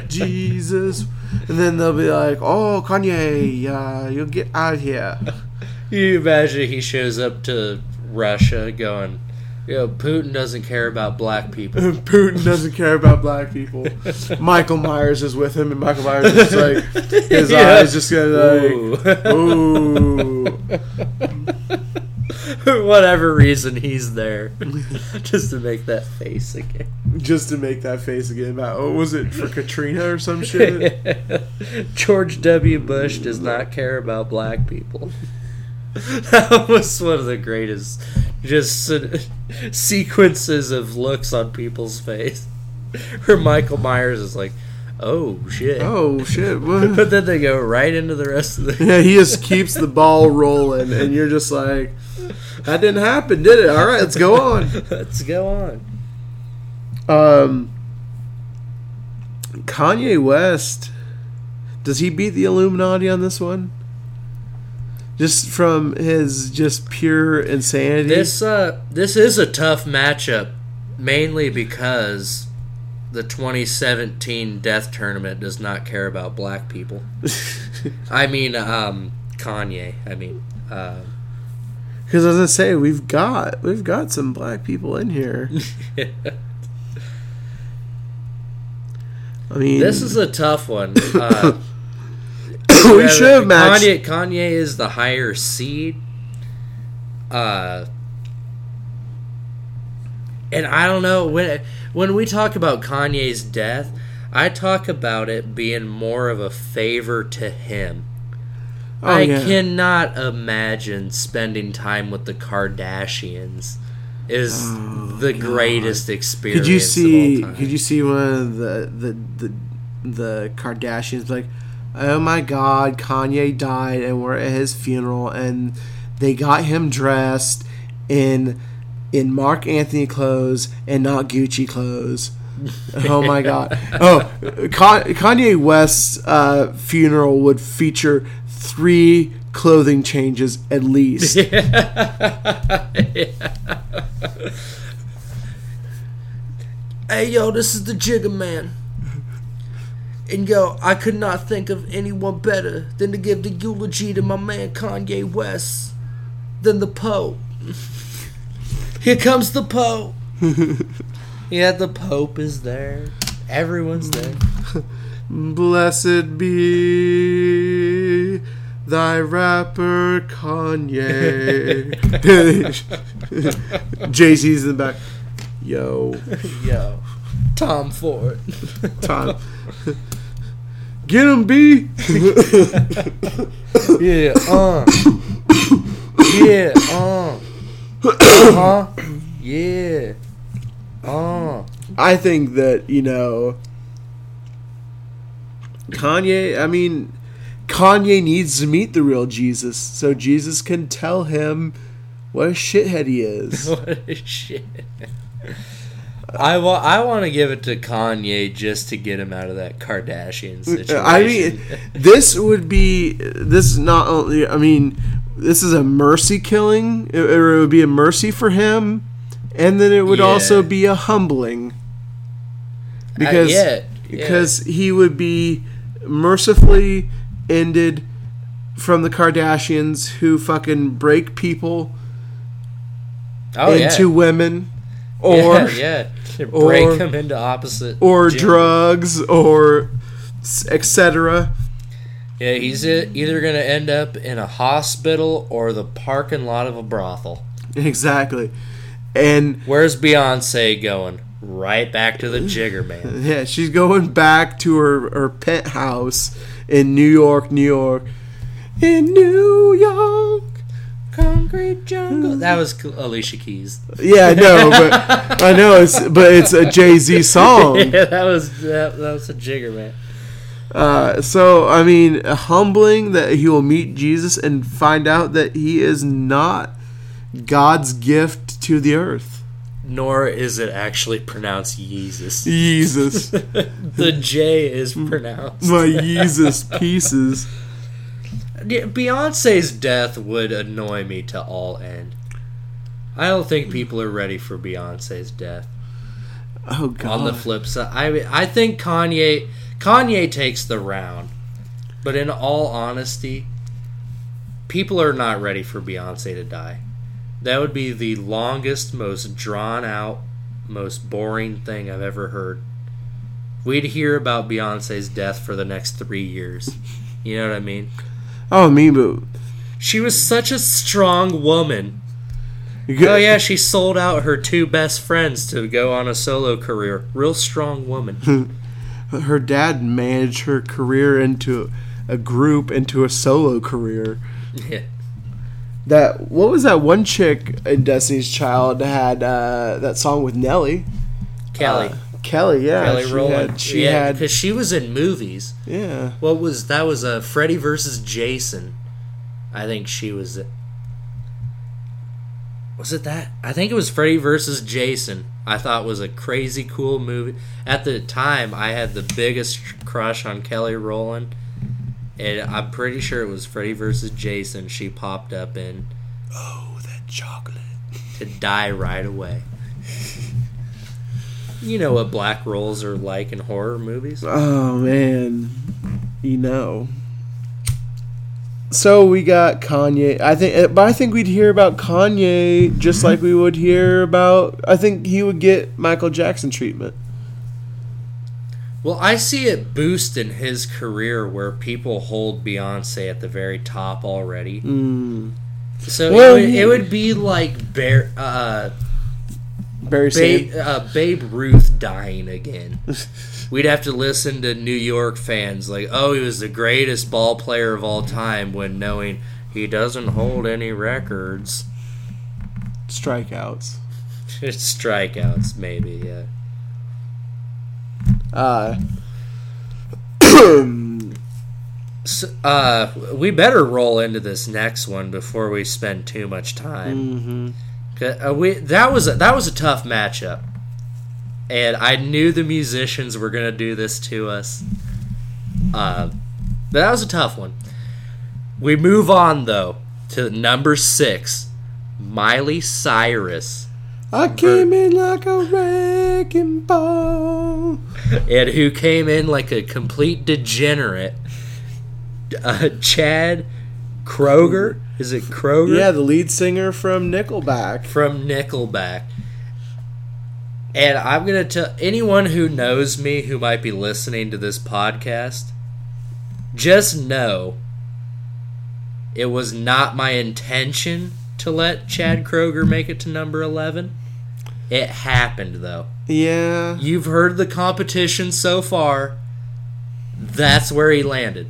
Jesus. And then they'll be like, oh, Kanye, uh, you'll get out of here. You imagine he shows up to Russia going, yo, Putin doesn't care about black people. Putin doesn't care about black people. Michael Myers is with him, and Michael Myers is like, his yeah. eyes just going to like, ooh. For whatever reason, he's there. Just to make that face again. Just to make that face again. About, oh, was it for Katrina or some shit? George W. Bush does not care about black people. That was one of the greatest just sequences of looks on people's face. Where Michael Myers is like, oh, shit. Oh, shit. What? But then they go right into the rest of the... Yeah, he just keeps the ball rolling, and you're just like... That didn't happen, did it? All right, let's go on. Let's go on. Um, Kanye West, does he beat the Illuminati on this one? Just from his just pure insanity. This uh, this is a tough matchup, mainly because the twenty seventeen Death Tournament does not care about black people. I mean, um, Kanye. I mean. Uh, Because as I say, we've got we've got some black people in here. Yeah. I mean, this is a tough one. Uh, we should have matched. Kanye, Kanye is the higher seed. Uh, and I don't know when when we talk about Kanye's death, I talk about it being more of a favor to him. Oh, I yeah. cannot imagine spending time with the Kardashians is oh, the God. greatest experience. Could you see? Of all time. Could you see one of the the the, the Kardashians like, oh my God, Kanye died, and we're at his funeral, and they got him dressed in in Mark Anthony clothes and not Gucci clothes. Oh my God! Oh, Kanye West's uh, funeral would feature three clothing changes at least. Yeah. Yeah. Hey yo, this is the Jigga Man. And yo, I could not think of anyone better than to give the eulogy to my man Kanye West than the Pope. Here comes the Pope. Yeah, the Pope is there. Everyone's there. Blessed be thy rapper Kanye. Jay-Z's in the back. Yo. Yo. Tom Ford. Tom. Get him, B. Yeah, uh. Yeah, uh. Uh-huh. Yeah. Oh, I think that, you know, Kanye, I mean, Kanye needs to meet the real Jesus so Jesus can tell him what a shithead he is. What a shit. I, wa- I want to give it to Kanye just to get him out of that Kardashian situation. I mean, this would be, this is not only, I mean, this is a mercy killing, or it would be a mercy for him. And then it would yeah. also be a humbling, because uh, yeah, yeah. because he would be mercifully ended from the Kardashians, who fucking break people oh, into yeah. women, or yeah, yeah. break or, them into opposite, or gender. Drugs, or et cetera. Yeah, he's either going to end up in a hospital or the parking lot of a brothel. Exactly. And where's Beyonce going? Right back to the Jigger Man. Yeah, she's going back to her, her penthouse in New York, New York. In New York, concrete jungle. That was Alicia Keys. Yeah, no, but I know it's but it's a Jay-Z song. Yeah, that was that, that was a Jigger Man. Uh, so I mean, humbling that he will meet Jesus and find out that he is not God's gift to the earth. Nor is it actually pronounced Yeezus. Yeezus. The J is pronounced. My Yeezus pieces. Beyonce's death would annoy me to all end. I don't think people are ready for Beyonce's death. Oh God. On the flip side, I I think Kanye Kanye takes the round. But in all honesty, people are not ready for Beyonce to die. That would be the longest, most drawn-out, most boring thing I've ever heard. We'd hear about Beyonce's death for the next three years. You know what I mean? Oh, me, boo. She was such a strong woman. Oh, yeah, she sold out her two best friends to go on a solo career. Real strong woman. Her dad managed her career into a group, into a solo career. Yeah. That what was that one chick in Destiny's Child had uh, that song with Nelly? Kelly. Uh, Kelly, yeah. Kelly Rowland. Had, she yeah, had because she was in movies. Yeah. What was that? Was a uh, Freddy versus Jason? I think she was. Was it that? I think it was Freddy versus Jason. I thought was a crazy cool movie at the time. I had the biggest crush on Kelly Rowland. And I'm pretty sure it was Freddy versus Jason. She popped up in. Oh, that chocolate. To die right away. You know what black roles are like in horror movies? Oh, man. You know. So we got Kanye. I think, but I think we'd hear about Kanye just like we would hear about. I think he would get Michael Jackson treatment. Well, I see it boost in his career where people hold Beyonce at the very top already. Mm. So well, it, would, it would be like Bear, uh, Barry Babe, uh, Babe Ruth dying again. We'd have to listen to New York fans like, oh, he was the greatest ball player of all time, when knowing he doesn't hold any records. Strikeouts. It's strikeouts, maybe, yeah. Uh, so, uh, we better roll into this next one before we spend too much time. Mm-hmm. Uh, we that was a, that was a tough matchup, and I knew the musicians were gonna do this to us. Uh, but that was a tough one. We move on though to number six, Miley Cyrus. I came in like a wrecking ball. And who came in like a complete degenerate. Uh, Chad Kroeger? Is it Kroeger? Yeah, the lead singer from Nickelback. From Nickelback. And I'm going to tell anyone who knows me who might be listening to this podcast, just know it was not my intention to let Chad Kroeger make it to number eleven. It happened, though. Yeah. You've heard the competition so far. That's where he landed.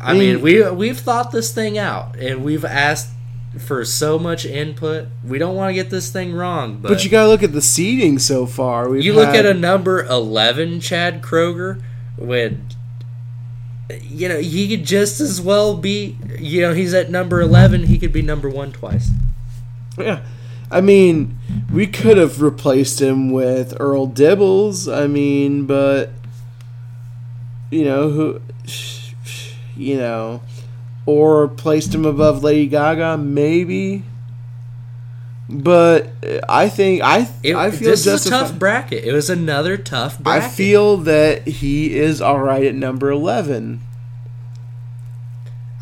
I mean, we, we've thought this thing out, and we've asked for so much input. We don't want to get this thing wrong. But, but you got to look at the seeding so far. We've you look had... at a number eleven Chad Kroeger, when, you know, he could just as well be, you know, he's at number eleven. He could be number one twice. Yeah. I mean, we could have replaced him with Earl Dibbles. I mean, but you know who, you know, or placed him above Lady Gaga, maybe. But I think I it, I feel this is a tough bracket. It was another tough bracket. I feel that he is all right at number eleven.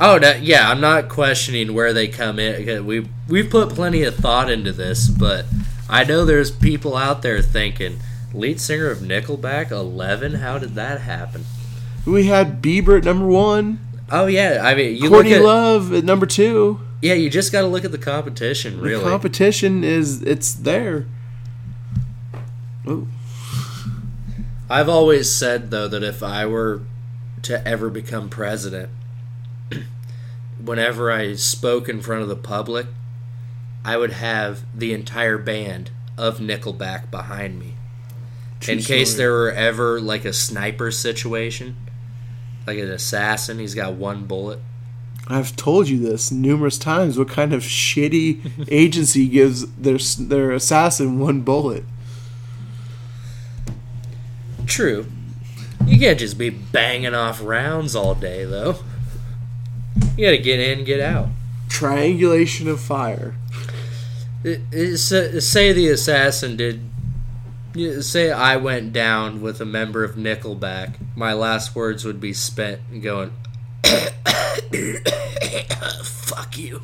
Oh, that, yeah, I'm not questioning where they come in. We we've put plenty of thought into this, but I know there's people out there thinking, lead singer of Nickelback, eleven? How did that happen? We had Bieber at number one. Oh, yeah. I mean, you Courtney look at, Love at number two. Yeah, you just got to look at the competition, really. The competition is, it's there. Ooh. I've always said, though, that if I were to ever become president, whenever I spoke in front of the public, I would have the entire band of Nickelback behind me. True in case story. There were ever like a sniper situation, like an assassin, he's got one bullet. I've told you this numerous times, what kind of shitty agency gives their their assassin one bullet. True. You can't just be banging off rounds all day, though. You gotta get in, get out. Triangulation of fire. It, it, so, say the assassin did. Say I went down with a member of Nickelback. My last words would be spent going, fuck you.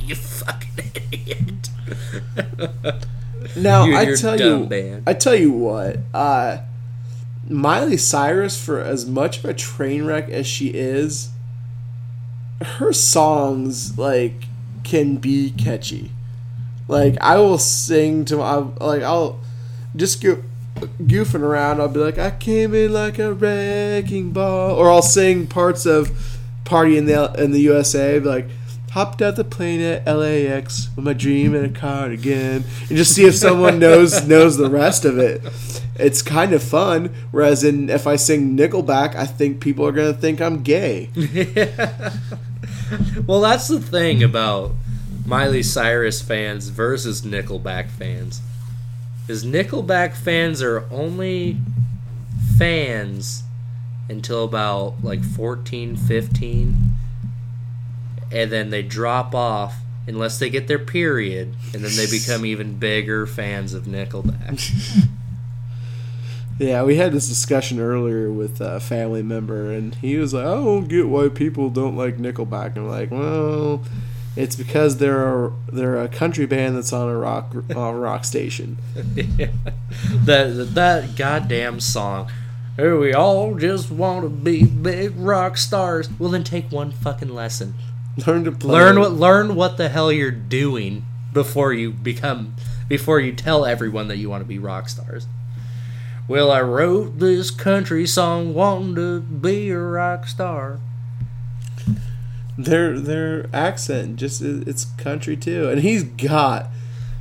You fucking idiot. Now, you, I tell you, man. I tell you what, uh, Miley Cyrus, for as much of a train wreck as she is, her songs like can be catchy. Like I will sing to my, like I'll just go goofing around. I'll be like, I came in like a wrecking ball, or I'll sing parts of Party in the in the U S A, like hopped out the plane at L A X with my dream in a cardigan, and just see if someone knows knows the rest of it. It's kind of fun. Whereas in if I sing Nickelback, I think people are gonna think I'm gay. Yeah. Well, that's the thing about Miley Cyrus fans versus Nickelback fans, is Nickelback fans are only fans until about like fourteen, fifteen. And then they drop off unless they get their period, and then they become even bigger fans of Nickelback. Yeah, we had this discussion earlier with a family member, and he was like, I don't get why people don't like Nickelback. And I'm like, well, it's because they're a, they're a country band that's on a rock uh, rock station. Yeah. That, that goddamn song. Hey, we all just want to be big rock stars. Well, then take one fucking lesson. Learn to play. Learn what, learn what the hell you're doing before you become, before you tell everyone that you want to be rock stars. Well, I wrote this country song wanting to be a rock star. Their their accent just it's country too, and he's got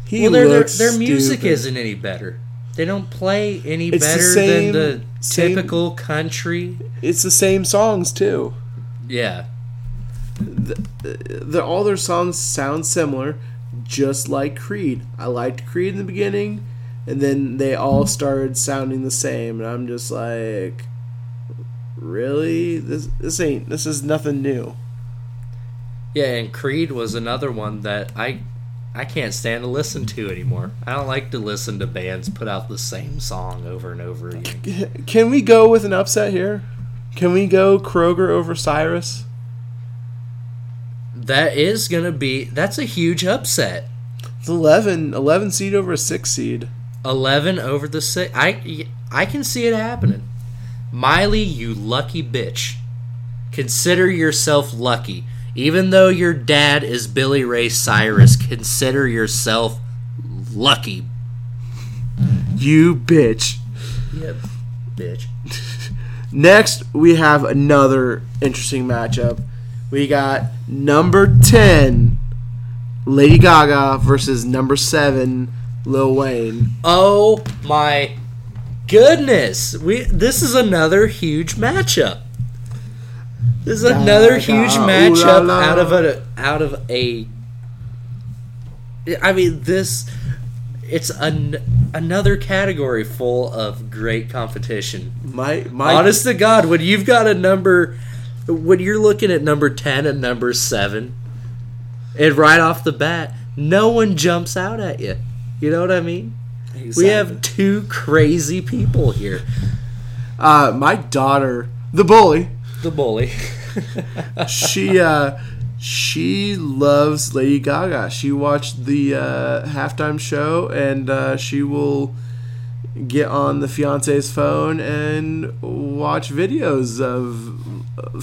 he well, their, looks their, their music stupid. Isn't any better. They don't play any it's better the same, than the same, typical country. It's the same songs too. Yeah, the, the, all their songs sound similar, just like Creed. I liked Creed in the beginning. And then they all started sounding the same, and I'm just like, really? This this ain't this is nothing new. Yeah, and Creed was another one that I I can't stand to listen to anymore. I don't like to listen to bands put out the same song over and over again. Can we go with an upset here? Can we go Kroger over Cyrus? That is gonna be that's a huge upset. It's eleven, eleven seed over a six seed. eleven over the six. I, I can see it happening. Miley, you lucky bitch. Consider yourself lucky. Even though your dad is Billy Ray Cyrus, consider yourself lucky. You bitch. Yep, bitch. Next, we have another interesting matchup. We got number ten, Lady Gaga versus number seven, Lil Wayne. Oh my goodness. We this is another huge matchup. This is da, another da, huge da, matchup ooh, la, la. out of a out of a I mean this it's an, another category full of great competition. My my honest to God, when you've got a number when you're looking at number ten and number seven, and right off the bat, no one jumps out at you. You know what I mean? Exactly. We have two crazy people here. Uh, my daughter, the bully. The bully. she uh, she loves Lady Gaga. She watched the uh, halftime show, and uh, she will get on the fiance's phone and watch videos of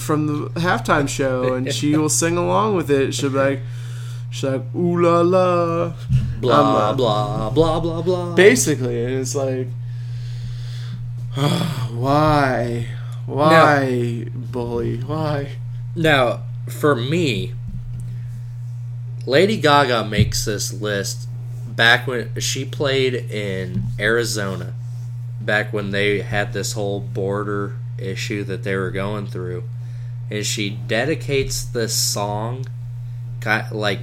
from the halftime show, and she will sing along with it. She'll be like, she's like, ooh la la, blah um, blah blah blah blah. Basically, and it's like, oh, why, why, now, bully, why? Now, for me, Lady Gaga makes this list back when she played in Arizona, back when they had this whole border issue that they were going through, and she dedicates this song, like,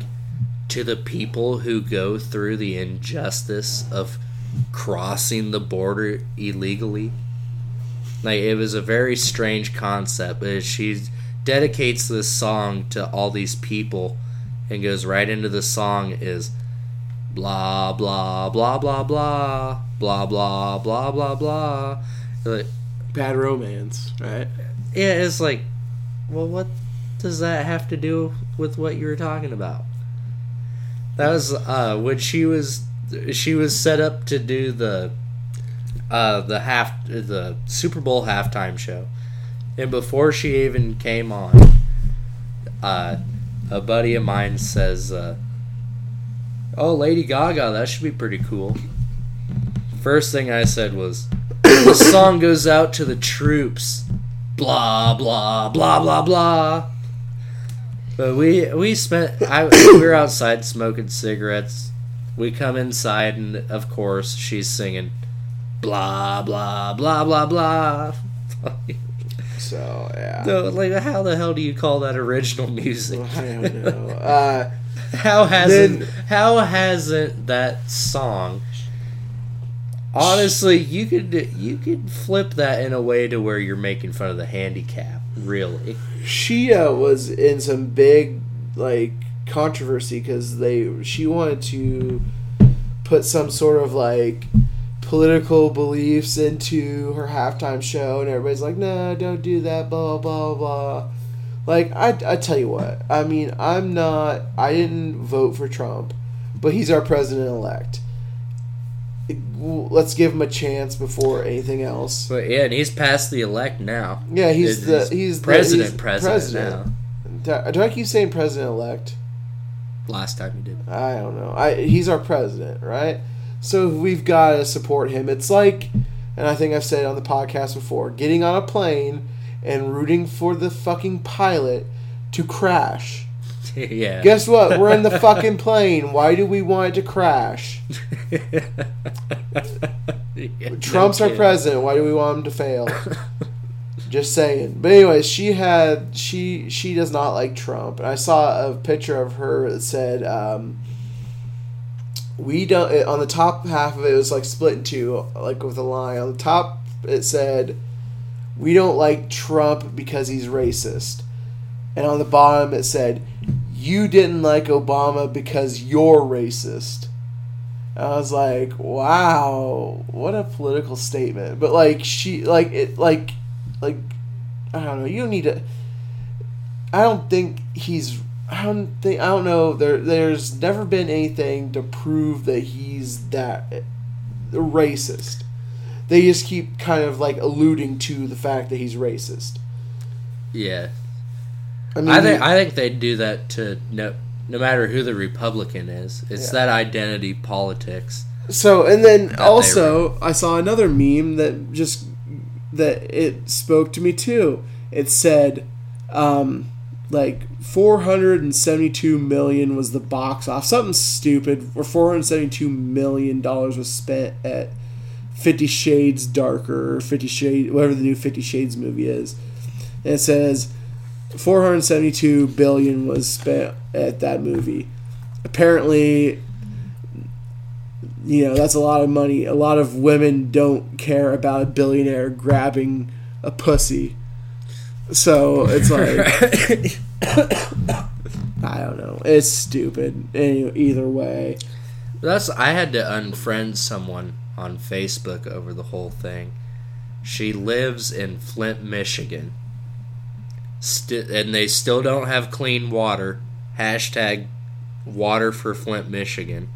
to the people who go through the injustice of crossing the border illegally. Like, it was a very strange concept, but she dedicates this song to all these people and goes right into the song is blah blah blah blah blah blah blah blah blah blah. Like, Bad Romance, right? Yeah, it's like, well, what does that have to do with what you were talking about? That was uh, when she was she was set up to do the uh, the half the Super Bowl halftime show, and before she even came on, uh, a buddy of mine says, uh, "Oh, Lady Gaga, that should be pretty cool." First thing I said was, "The song goes out to the troops, blah blah blah blah blah." But we we spent I, we were outside smoking cigarettes. We come inside, and of course she's singing blah blah blah blah blah. So yeah, so, like, how the hell do you call that original music? I don't know. Uh, how hasn't then, how hasn't that song? Honestly, you could you could flip that in a way to where you're making fun of the handicap. Really, she uh, was in some big like controversy because they she wanted to put some sort of like political beliefs into her halftime show, and everybody's like, no, don't do that, blah, blah, blah. Like, I, I tell you what, I mean, I'm not, I didn't vote for Trump, but he's our president-elect. Let's give him a chance before anything else. But yeah, and he's past the elect now. Yeah, he's, he's the he's president. The, he's president, president now. Do I keep saying president-elect? Last time you did. I don't know. I he's our president, right? So we've got to support him. It's like, and I think I've said it on the podcast before, getting on a plane and rooting for the fucking pilot to crash. Yeah. Guess what? We're in the fucking plane. Why do we want it to crash? Yeah, Trump's no our president. Why do we want him to fail? Just saying. But anyways, she had she she does not like Trump. And I saw a picture of her that said, um, "We don't." It, on the top half of it, it was like split in two, like with a line. On the top, it said, "We don't like Trump because he's racist." And on the bottom, it said, "You didn't like Obama because you're racist." And I was like, "Wow, what a political statement!" But like she, like it, like, like I don't know. You don't need to. I don't think he's. I don't think. I don't know. There, there's never been anything to prove that he's that racist. They just keep kind of like alluding to the fact that he's racist. Yeah. I, mean, I think I think they do that to no no matter who the Republican is. It's yeah. that identity politics. So and then also I saw another meme that just that it spoke to me too. It said, um, like four hundred and seventy two million was the box office. Something stupid. Or four hundred seventy two million dollars was spent at Fifty Shades Darker, or Fifty Shades, whatever the new Fifty Shades movie is. And it says four hundred seventy-two billion dollars was spent at that movie. Apparently, you know, that's a lot of money. A lot of women don't care about a billionaire grabbing a pussy. So it's like, I don't know. It's stupid. Anyway, either way. That's I had to unfriend someone on Facebook over the whole thing. She lives in Flint, Michigan. St- and they still don't have clean water. Hashtag water for Flint, Michigan.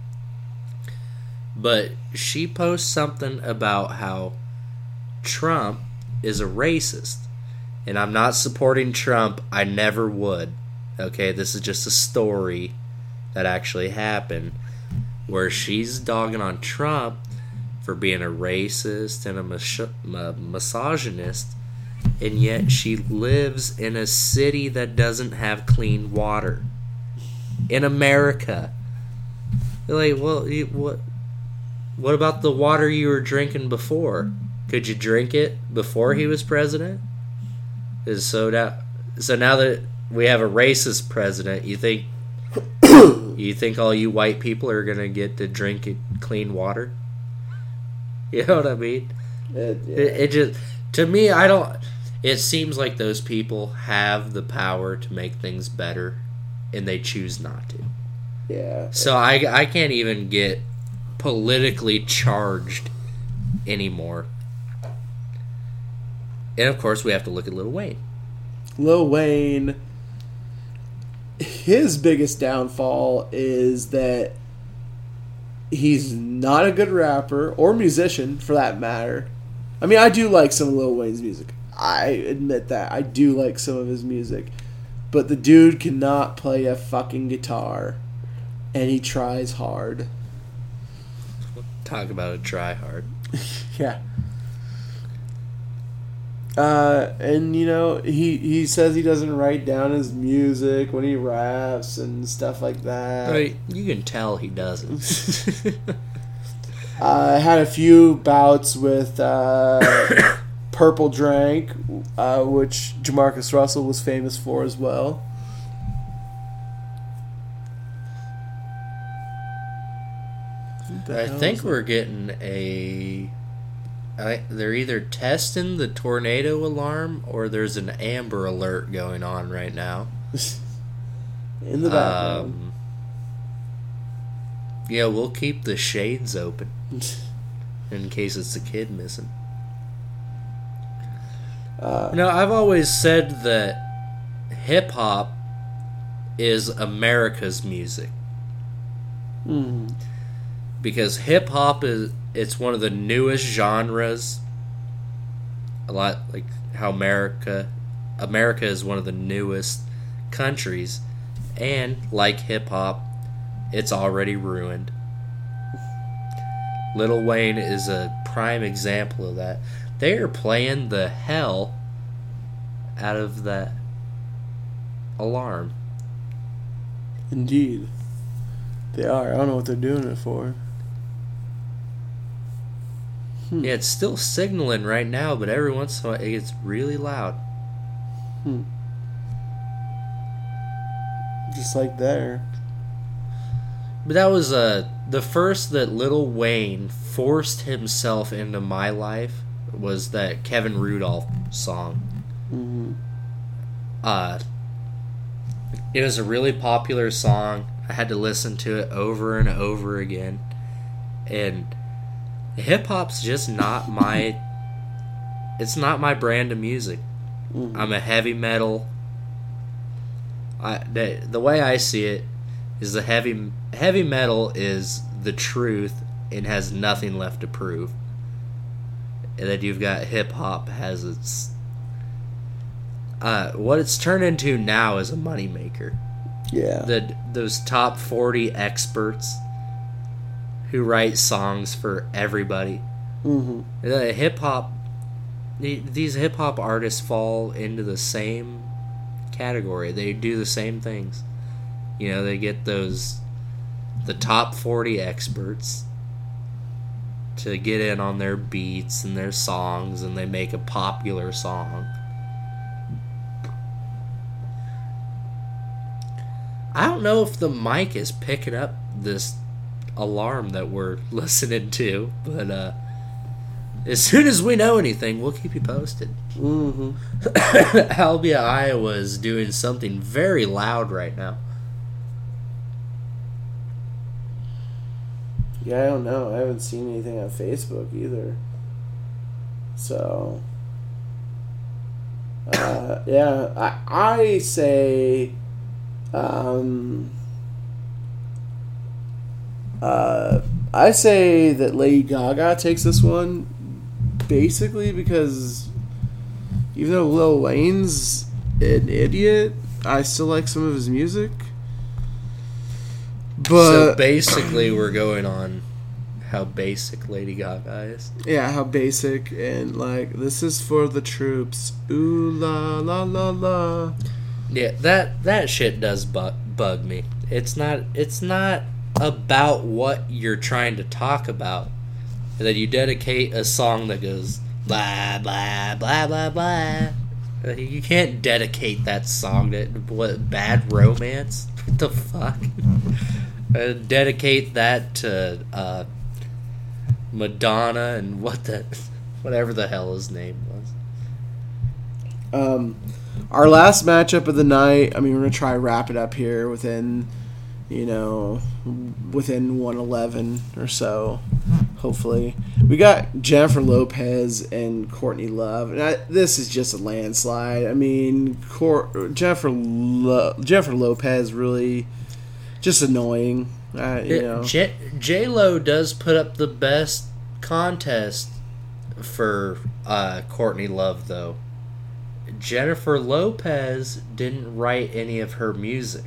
But she posts something about how Trump is a racist. And I'm not supporting Trump. I never would. Okay, this is just a story that actually happened where she's dogging on Trump for being a racist and a mis- a misogynist. And yet she lives in a city that doesn't have clean water. In America. Like, well, what What about the water you were drinking before? Could you drink it before he was president? Is so now, so now that we have a racist president, you think you think all you white people are going to get to drink clean water? You know what I mean? It, yeah. it, it just... To me, I don't... It seems like those people have the power to make things better, and they choose not to. Yeah. So I, I can't even get politically charged anymore. And, of course, we have to look at Lil Wayne. Lil Wayne, his biggest downfall is that he's not a good rapper, or musician, for that matter. I mean, I do like some of Lil Wayne's music. I admit that. I do like some of his music. But the dude cannot play a fucking guitar. And he tries hard. Talk about a try hard. Yeah. Uh, and, you know, he, he says he doesn't write down his music when he raps and stuff like that. Right. You can tell he doesn't. I uh, had a few bouts with uh, Purple Drank, uh, which Jamarcus Russell was famous for as well. I think we're getting a... I, they're either testing the tornado alarm or there's an Amber Alert going on right now. In the background. Um, yeah, we'll keep the shades open. in case it's a kid missing. Uh, now, I've always said that hip-hop is America's music. Mm-hmm. Because hip-hop is it's one of the newest genres. A lot like how America... America is one of the newest countries. And, like hip-hop, it's already ruined. Lil Wayne is a prime example of that. They are playing the hell out of that alarm. Indeed. They are. I don't know what they're doing it for. Hmm. Yeah, it's still signaling right now, but every once in a while it gets really loud. Hmm. Just like there. But that was uh, the first that Lil Wayne forced himself into my life. Was that Kevin Rudolph song. Mm-hmm. Uh, it was a really popular song. I had to listen to it over and over again. And hip-hop's just not my... it's not my brand of music. Mm-hmm. I'm a heavy metal... I, the, the way I see it is the heavy, heavy metal is the truth and has nothing left to prove. And then you've got hip-hop has its... Uh, what it's turned into now is a moneymaker. Yeah. The, those top forty experts who write songs for everybody. Mm-hmm. The hip-hop... The, these hip-hop artists fall into the same category. They do the same things. You know, they get those... the top forty experts... to get in on their beats and their songs, and they make a popular song. I don't know if the mic is picking up this alarm that we're listening to, but uh, as soon as we know anything, we'll keep you posted. Mm-hmm. Albia, Iowa is doing something very loud right now. Yeah, I don't know. I haven't seen anything on Facebook either. So, uh, yeah, I I say, um, uh, I say that Lady Gaga takes this one, basically because even though Lil Wayne's an idiot, I still like some of his music. But, so basically we're going on how basic Lady Gaga is. Yeah, how basic, and like, this is for the troops. Ooh la la la la. Yeah, that, that shit does bu- bug me. It's not it's not about what you're trying to talk about. And then you dedicate a song that goes blah blah blah blah blah. You can't dedicate that song to what, Bad Romance? What the fuck? Uh, dedicate that to uh, Madonna and what the, whatever the hell his name was. Um, our last matchup of the night. I mean, we're gonna try wrap it up here within, you know, within one eleven or so. Hopefully, we got Jennifer Lopez and Courtney Love, and I, this is just a landslide. I mean, Cor- Jennifer Lo- Jennifer Lopez really. Just annoying, uh, you it, know. J- J-Lo does put up the best contest for uh, Courtney Love, though. Jennifer Lopez didn't write any of her music.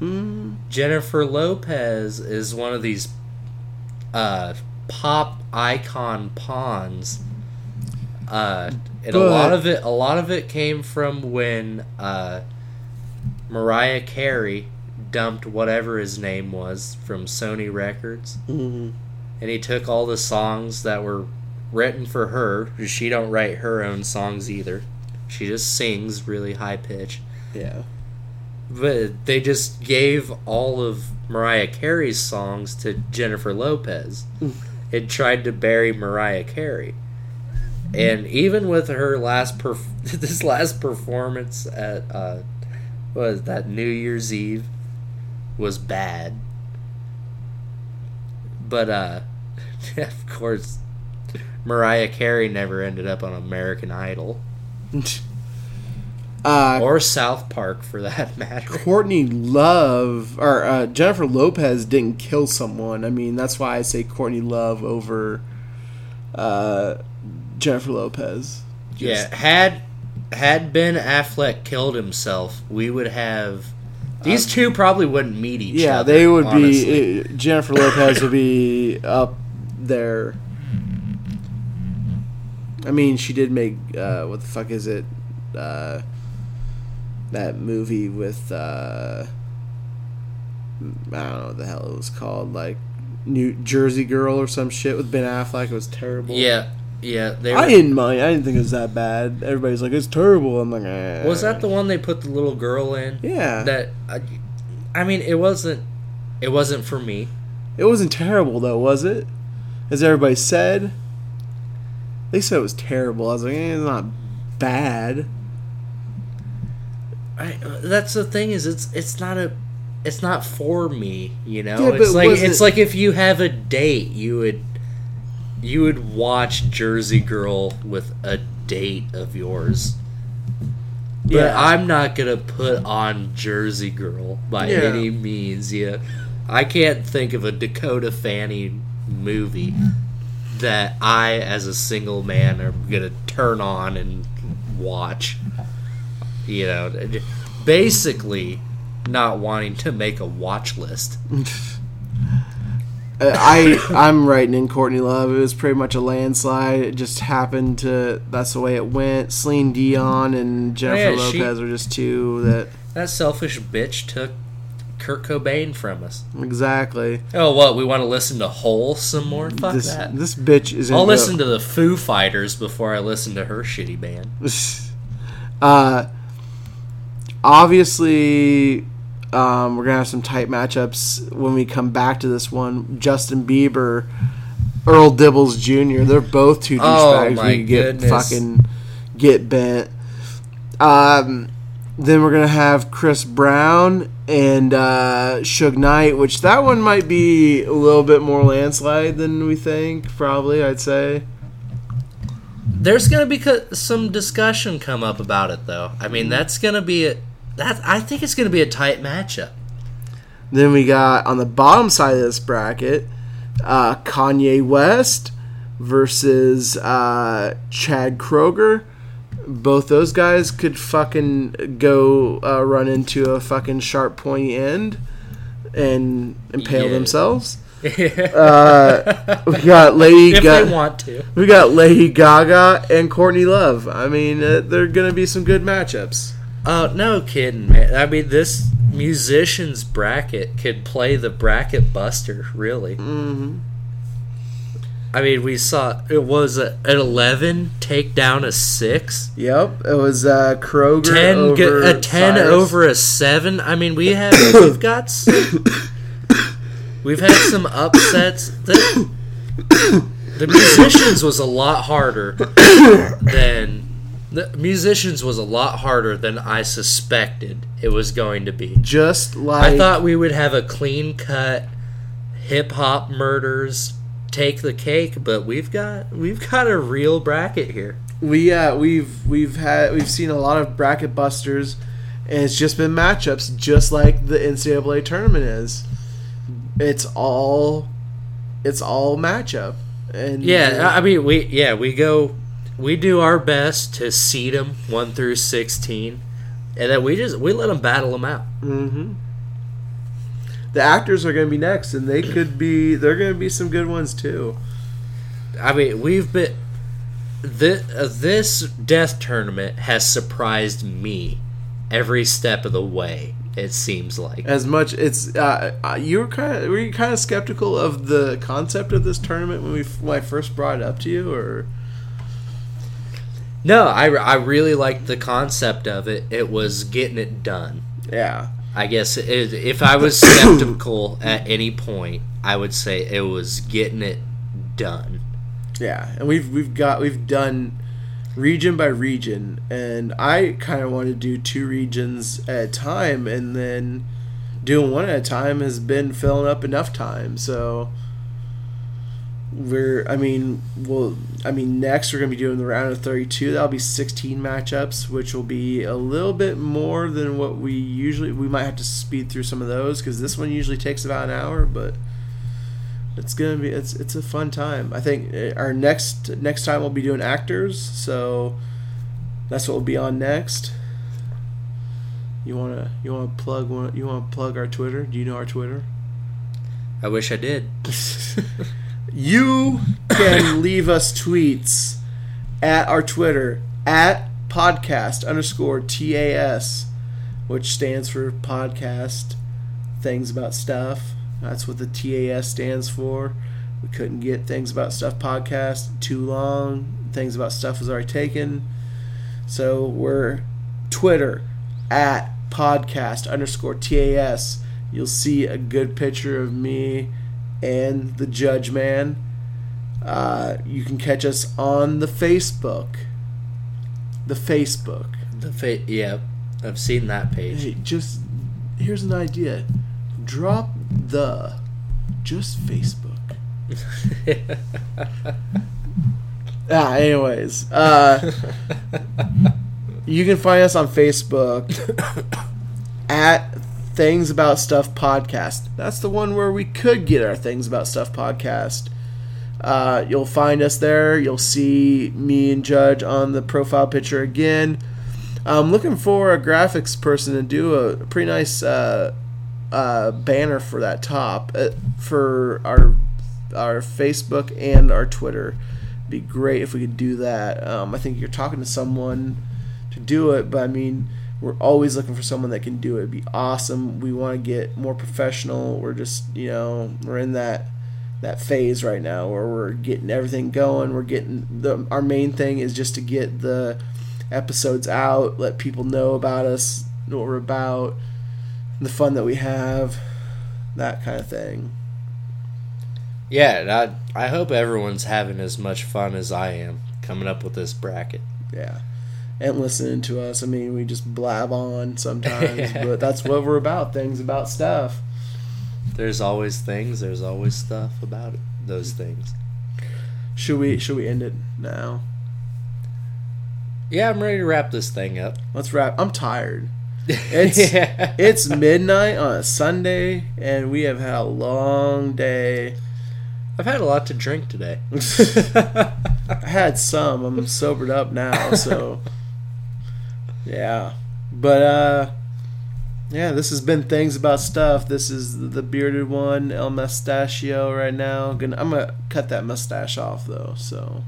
Mm. Jennifer Lopez is one of these uh, pop icon pawns, uh, and but... a lot of it, a lot of it came from when uh, Mariah Carey dumped whatever his name was from Sony Records. Mm-hmm. And he took all the songs that were written for her. She don't write her own songs either. She just sings really high pitch. Yeah. But they just gave all of Mariah Carey's songs to Jennifer Lopez. And tried to bury Mariah Carey. And even with her last perf- this last performance at uh, what was that, New Year's Eve, was bad. But, uh, of course, Mariah Carey never ended up on American Idol. Uh, or South Park, for that matter. Courtney Love, or uh, Jennifer Lopez didn't kill someone. I mean, that's why I say Courtney Love over uh, Jennifer Lopez. Just, yeah, had had Ben Affleck killed himself, we would have... These um, two probably wouldn't meet each yeah, other. Yeah, they would honestly. be... It, Jennifer Lopez would be up there. I mean, she did make... Uh, what the fuck is it? Uh... That movie with, uh, I don't know what the hell it was called, like New Jersey Girl or some shit with Ben Affleck. It was terrible. Yeah, yeah. They were... I didn't mind. I didn't think it was that bad. Everybody's like, it's terrible. I'm like, eh. Was that the one they put the little girl in? Yeah. That, I, I mean, it wasn't, it wasn't for me. It wasn't terrible though, was it? As everybody said, they said it was terrible. I was like, eh, it's not bad. I, that's the thing is it's it's not a it's not for me, you know. Yeah, it's like it's it... like if you have a date, you would you would watch Jersey Girl with a date of yours. But yeah. I'm not gonna put on Jersey Girl by yeah. any means. Yeah, I can't think of a Dakota Fanning movie that I, as a single man, am gonna turn on and watch. You know, basically not wanting to make a watch list. I, I'm writing in Courtney Love. It was pretty much a landslide. It just happened to... That's the way it went. Celine Dion and Jennifer oh, yeah, Lopez she, are just two that... That selfish bitch took Kurt Cobain from us. Exactly. Oh, what? We want to listen to Hole some more? Fuck this, that. This bitch is... I'll listen the, to the Foo Fighters before I listen to her shitty band. uh... Obviously, um, we're going to have some tight matchups when we come back to this one. Justin Bieber, Earl Dibbles Junior They're both two douchebags. Oh, my we get goodness. Fucking get bent. Um, then we're going to have Chris Brown and uh, Suge Knight, which that one might be a little bit more landslide than we think, probably, I'd say. There's going to be some discussion come up about it, though. I mean, that's going to be... a That, I think it's going to be a tight matchup. Then we got, on the bottom side of this bracket, uh, Kanye West versus uh, Chad Kroeger. Both those guys could fucking go uh, run into a fucking sharp pointy end and impale yeah. themselves. uh, we got Lady if Ga- they want to. We got Lady Gaga and Courtney Love. I mean, uh, there are going to be some good matchups. Oh, no kidding, man. I mean, this musician's bracket could play the bracket buster, really. Mm-hmm. I mean, we saw it was a, an eleven take down a six. Yep, it was uh, Kroeger ten, over a ten Cyrus. Over a seven. I mean, we have we've got some, we've had some upsets. The, the musicians was a lot harder than. The musicians was a lot harder than I suspected it was going to be. Just like... I thought we would have a clean-cut, hip-hop murders, take the cake, but we've got we've got a real bracket here. We, uh, we've we've had we've seen a lot of bracket busters, and it's just been matchups just like the N C double A tournament is. It's all... It's all matchup. And yeah, I mean, we yeah, we go... We do our best to seed them one through sixteen, and then we just we let them battle them out. Mm-hmm. The actors are going to be next, and they could be. They're going to be some good ones too. I mean, we've been this, uh, this death tournament has surprised me every step of the way. It seems like as much. It's uh, you were kind of were you kind of skeptical of the concept of this tournament when we when I first brought it up to you, or. No, I, I really liked the concept of it. It was getting it done. Yeah. I guess it, if I was skeptical at any point, I would say it was getting it done. Yeah, and we've we've got we've done region by region, and I kind of want to do two regions at a time, and then doing one at a time has been filling up enough time. So we're, I mean, we'll, I mean, next we're going to be doing the round of thirty-two. That'll be sixteen matchups, which will be a little bit more than what we usually, we might have to speed through some of those because this one usually takes about an hour, but it's going to be, it's, it's a fun time. I think our next, next time we'll be doing actors. So that's what we'll be on next. You want to, you want to plug one, you want to plug our Twitter? Do you know our Twitter? I wish I did. You can leave us tweets at our Twitter, at podcast underscore T A S, which stands for podcast, things about stuff. That's what the T A S stands for. We couldn't get things about stuff podcast too long. Things about stuff was already taken. So we're Twitter, at podcast underscore T A S. You'll see a good picture of me and the Judge Man. Uh, you can catch us on the Facebook. The Facebook. The fa- Yeah, I've seen that page. Hey, just, here's an idea. Drop the just Facebook. ah, anyways. Uh, you can find us on Facebook at Things About Stuff podcast. That's the one where we could get our Things About Stuff podcast. Uh, you'll find us there. You'll see me and Judge on the profile picture again. I'm looking for a graphics person to do a pretty nice uh, uh, banner for that top uh, for our our Facebook and our Twitter. It'd be great if we could do that. Um, I think you're talking to someone to do it, but I mean, we're always looking for someone that can do it. It'd be awesome. We want to get more professional. We're just, you know, we're in that that phase right now where we're getting everything going. We're getting the our main thing is just to get the episodes out, let people know about us, what we're about, the fun that we have, that kind of thing. Yeah, I I hope everyone's having as much fun as I am coming up with this bracket. Yeah. And listening to us. I mean, we just blab on sometimes, but that's what we're about. Things about stuff. There's always things. There's always stuff about it, those things. Should we Should we end it now? Yeah, I'm ready to wrap this thing up. Let's wrap. I'm tired. It's yeah. It's midnight on a Sunday, and we have had a long day. I've had a lot to drink today. I had some. I'm sobered up now, so. Yeah, but uh, yeah, this has been Things About Stuff. This is the bearded one, El Mustachio, right now. I'm gonna cut that mustache off though. So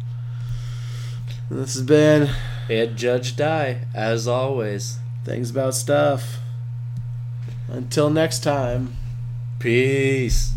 this has been Ed Judge Die, as always. Things About Stuff. Until next time. Peace.